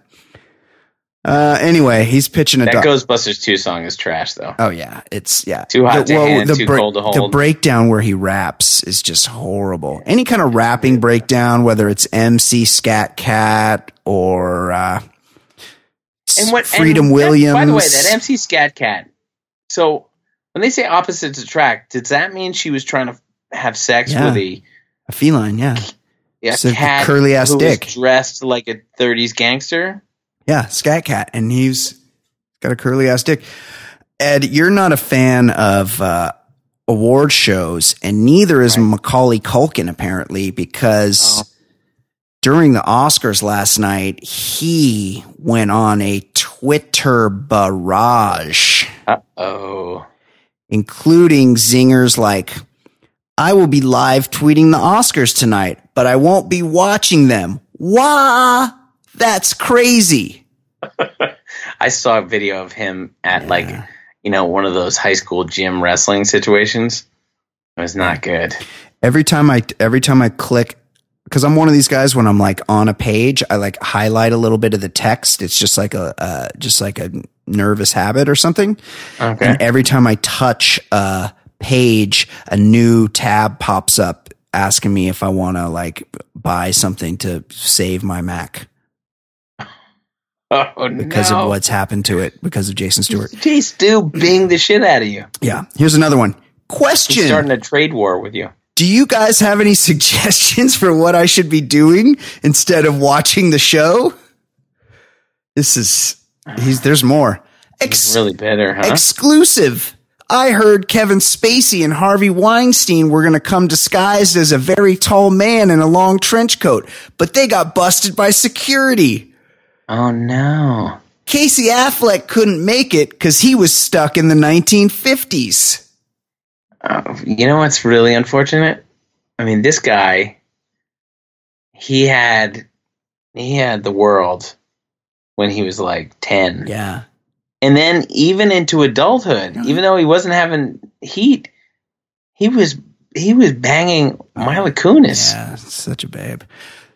Anyway, he's pitching a... That Ghostbusters 2 song is trash, though. Oh, yeah. It's, yeah. Too hot to hand, too cold to hold. The breakdown where he raps is just horrible. Any kind of rapping breakdown, whether it's MC Scat Cat or Freedom Williams. By the way, that MC Scat Cat. So when they say opposites attract, does that mean she was trying to have sex with a feline, a cat curly-ass who dick. Was dressed like a 30s gangster? Yeah, Scat Cat, and he's got a curly ass dick. Ed, you're not a fan of award shows, and neither is Macaulay Culkin, apparently, because during the Oscars last night, he went on a Twitter barrage. Uh-oh. Including zingers like, I will be live tweeting the Oscars tonight, but I won't be watching them. Wah! That's crazy. I saw a video of him at one of those high school gym wrestling situations. It was not good. Every time I click, because I'm one of these guys when I'm like on a page, I like highlight a little bit of the text. It's just like a nervous habit or something. Okay. And every time I touch a page, a new tab pops up asking me if I want to like buy something to save my Mac. Oh, because of what's happened to it, because of Jason Stewart. J-Stew binged the shit out of you. Yeah. Here's another one. Question. He's starting a trade war with you. Do you guys have any suggestions for what I should be doing instead of watching the show? There's more. He's really bitter, huh? Exclusive. I heard Kevin Spacey and Harvey Weinstein were going to come disguised as a very tall man in a long trench coat, but they got busted by security. Oh, no. Casey Affleck couldn't make it because he was stuck in the 1950s. You know what's really unfortunate? I mean, this guy, he had the world when he was like 10. Yeah. And then even into adulthood, even though he wasn't having heat, he was banging Mila Kunis. Yeah, such a babe.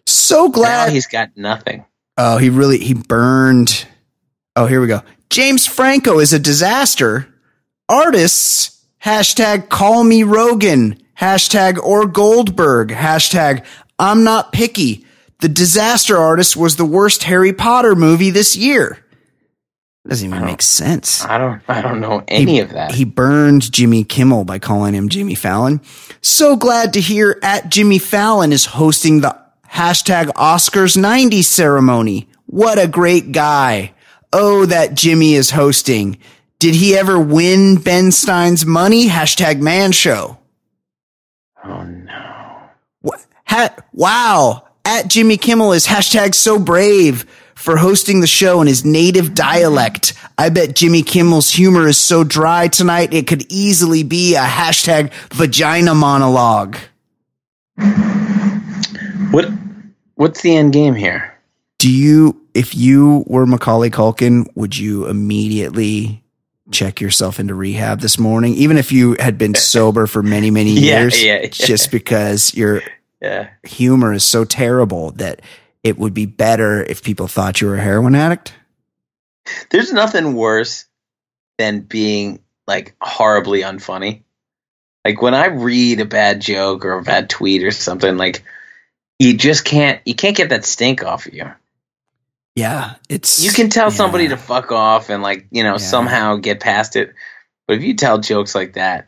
So glad. Now he's got nothing. Oh, he burned. Oh, here we go. James Franco is a disaster. Artists, #CallMeRogan, #OrGoldberg, #I'mNotPicky. The Disaster Artist was the worst Harry Potter movie this year. Doesn't even make sense. I don't know any of that. He burned Jimmy Kimmel by calling him Jimmy Fallon. So glad to hear @JimmyFallon is hosting the #Oscars 90 ceremony. What a great guy. Oh, that Jimmy is hosting. Did he ever win Ben Stein's money? #Man show. Oh, no. What? Wow. @Jimmy Kimmel is #so brave for hosting the show in his native dialect. I bet Jimmy Kimmel's humor is so dry tonight it could easily be a #vagina monologue. What's the end game here? If you were Macaulay Culkin, would you immediately check yourself into rehab this morning? Even if you had been sober for many, many years, just because your humor is so terrible that it would be better if people thought you were a heroin addict? There's nothing worse than being like horribly unfunny. Like when I read a bad joke or a bad tweet or something, like, You can't get that stink off of you. Yeah, you can tell somebody to fuck off and somehow get past it. But if you tell jokes like that,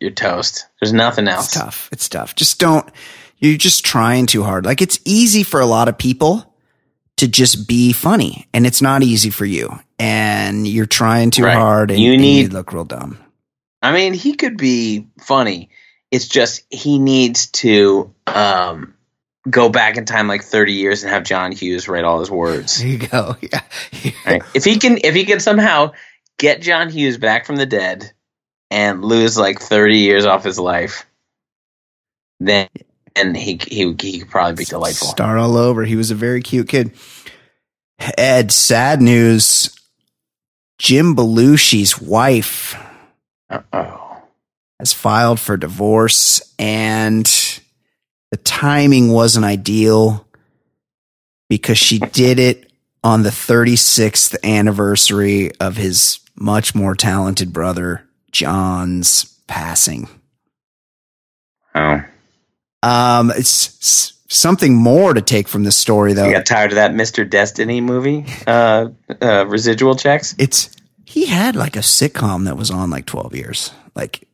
you're toast. There's nothing else. It's tough. It's tough. You're just trying too hard. Like, it's easy for a lot of people to just be funny, and it's not easy for you. And you're trying too hard, and you look real dumb. I mean, he could be funny. It's just he needs to go back in time like 30 years and have John Hughes write all his words. There you go. Yeah. Right. If he can somehow get John Hughes back from the dead and lose like 30 years off his life, then he could probably be delightful. Start all over. He was a very cute kid. Ed, sad news. Jim Belushi's wife has filed for divorce, and the timing wasn't ideal because she did it on the 36th anniversary of his much more talented brother, John's, passing. Oh. It's something more to take from this story, though. You got tired of that Mr. Destiny movie, residual checks? He had like a sitcom that was on like 12 years. Like,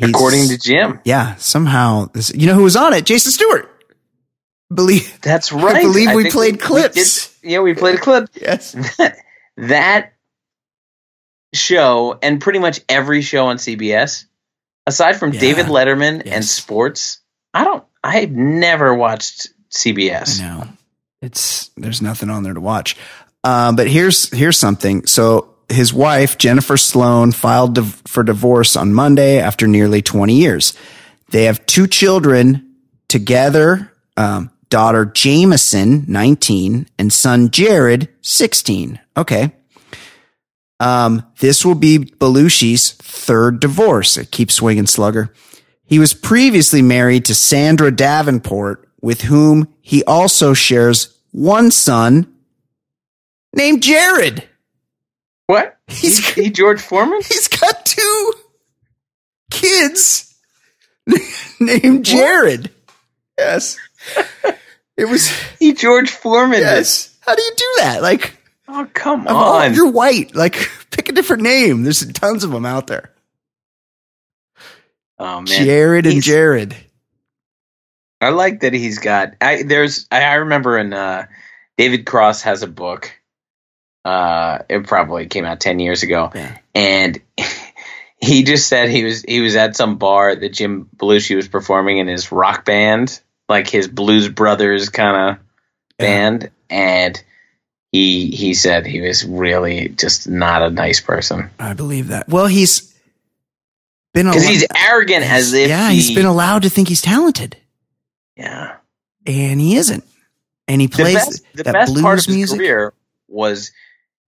according to Jim. Yeah. Somehow this, you know who was on it? Jason Stewart. That's right. I believe we played clips. We played a clip. Yes. That show, and pretty much every show on CBS, aside from David Letterman and sports, I've never watched CBS. No, there's nothing on there to watch. But here's something. So, his wife, Jennifer Sloan, filed for divorce on Monday after nearly 20 years. They have two children together, daughter Jameson, 19, and son Jared, 16. Okay. This will be Belushi's third divorce. Keep swinging, slugger. He was previously married to Sandra Davenport, with whom he also shares one son named Jared. What? He George Foreman? He's got two kids named Jared. What? Yes. It was he George Foreman. Yes. How do you do that? Like, oh, come on. You're white. Like, pick a different name. There's tons of them out there. Oh man. Jared and Jared. I like that he's got I remember in David Cross has a book. It probably came out 10 years ago. Yeah. And he just said he was at some bar that Jim Belushi was performing in his rock band, like his Blues Brothers kind of band. And he said he was really just not a nice person. I believe that. Well, he's been because he's arrogant as if he's been allowed to think he's talented. Yeah. And he isn't. And he plays the best blues part of his career was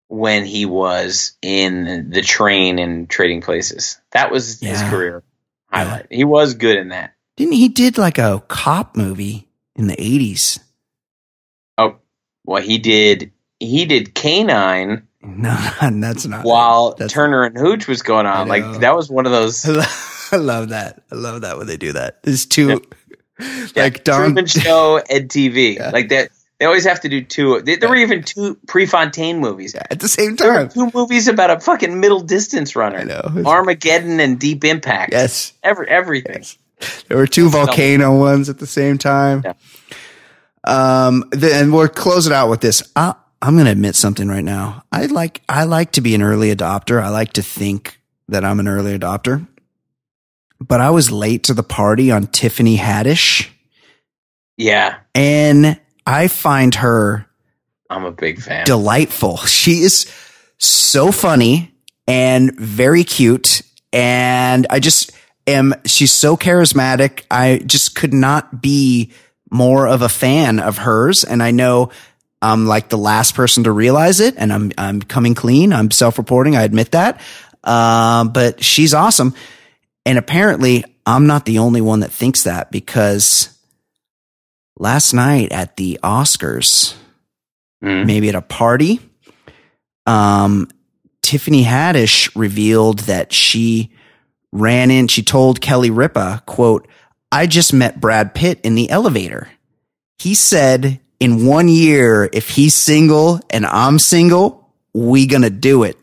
when he was in the train and Trading Places. That was his career highlight. He was good in that. Didn't he did like a cop movie in the 80s? Oh, well, he did K-9. No, that's not. While Turner and Hooch was going on. Like, that was one of those. I love that. I love that when they do that. There's two. Yeah. Like Truman Show and TV. Yeah. Like that. They always have to do two. There were even two Prefontaine movies at the same time. There were two movies about a fucking middle distance runner. I know. Armageddon and Deep Impact. Yes. Everything. Yes. There were two volcano ones at the same time. Yeah. And we'll close it out with this. I'm going to admit something right now. I like to be an early adopter. I like to think that I'm an early adopter. But I was late to the party on Tiffany Haddish. Yeah. And I find her I'm a big fan. Delightful. She is so funny and very cute. And I just she's so charismatic. I just could not be more of a fan of hers. And I know I'm like the last person to realize it. And I'm coming clean. I'm self-reporting. I admit that. But she's awesome. And apparently I'm not the only one that thinks that, because last night at the Oscars, maybe at a party, Tiffany Haddish revealed that she told Kelly Ripa, quote, "I just met Brad Pitt in the elevator. He said in 1 year, if he's single and I'm single, we gonna do it."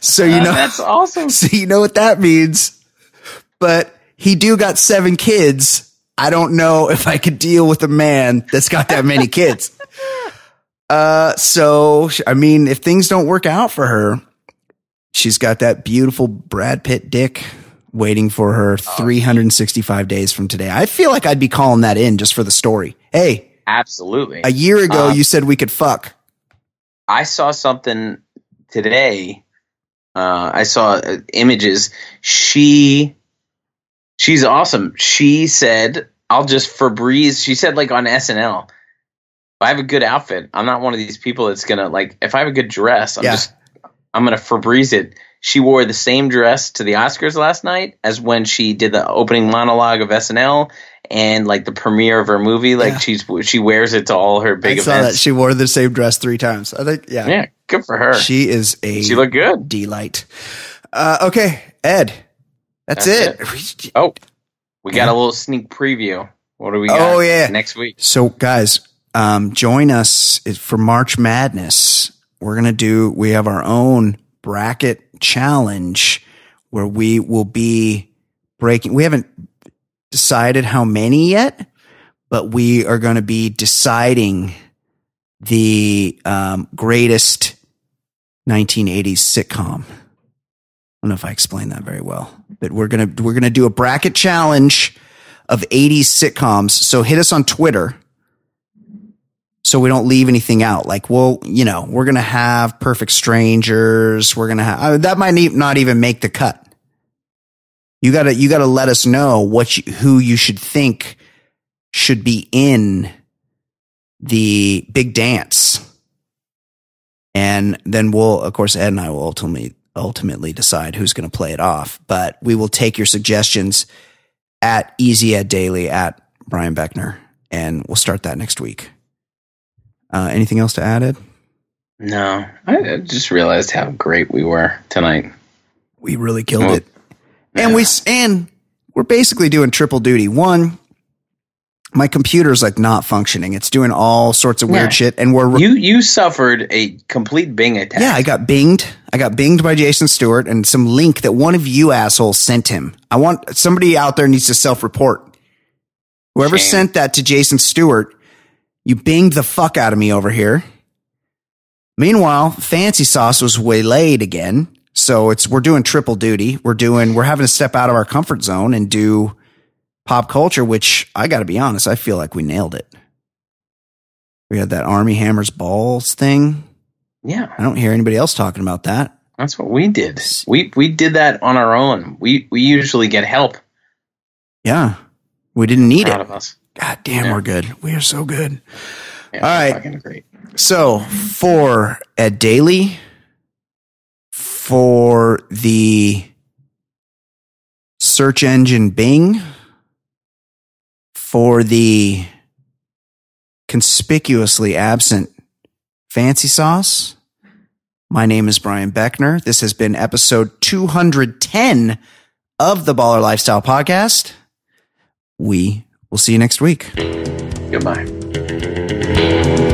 So you know, that's awesome. So you know what that means. but he do got 7 kids. I don't know if I could deal with a man that's got that many kids. So, I mean, if things don't work out for her, she's got that beautiful Brad Pitt dick waiting for her 365 days from today. I feel like I'd be calling that in just for the story. Hey, absolutely. A year ago, you said we could fuck. I saw something today. I saw images. She's awesome. She said, I'll just Febreze. She said, like, on SNL, if I have a good outfit, I'm not one of these people that's going to, like, if I have a good dress, I'm going to Febreze it. She wore the same dress to the Oscars last night as when she did the opening monologue of SNL and, like, the premiere of her movie. Like, she wears it to all her big events. I saw that. She wore the same dress 3 times. I think, yeah, good for her. She looked good. Delight. Okay, Ed. That's it. Oh, we got a little sneak preview. What do we got next week? So, guys, join us for March Madness. We have our own bracket challenge where we will be breaking. We haven't decided how many yet, but we are going to be deciding the greatest 1980s sitcom. I don't know if I explained that very well, but we're gonna do a bracket challenge of 80s sitcoms. So hit us on Twitter so we don't leave anything out. Like, well, you know, we're gonna have Perfect Strangers. We're gonna have that might not even make the cut. You gotta let us know who you should think should be in the big dance, and then Ed and I will ultimately decide who's going to play it off, but we will take your suggestions at Easy Ed Daily at Brian Beckner, and we'll start that next week. Anything else to add, Ed? No, I just realized how great we were tonight. We really killed it. Yeah. And we're basically doing triple duty. One, my computer's like not functioning. It's doing all sorts of weird shit. And you suffered a complete Bing attack. Yeah, I got binged. I got binged by Jason Stewart and some link that one of you assholes sent him. I want somebody out there needs to self-report. Whoever sent that to Jason Stewart, you binged the fuck out of me over here. Meanwhile, Fancy Sauce was waylaid again. So we're doing triple duty. We're having to step out of our comfort zone and do pop culture, which I got to be honest, I feel like we nailed it. We had that Army Hammers Balls thing. Yeah. I don't hear anybody else talking about that. That's what we did. We did that on our own. We usually get help. Yeah. We didn't need it. Of us. God damn, we're good. We are so good. Yeah, all right. Fucking great. So for Ed Daly, for the search engine Bing, for the conspicuously absent Fancy Sauce, my name is Brian Beckner. This has been episode 210 of the Baller Lifestyle Podcast. We will see you next week. Goodbye.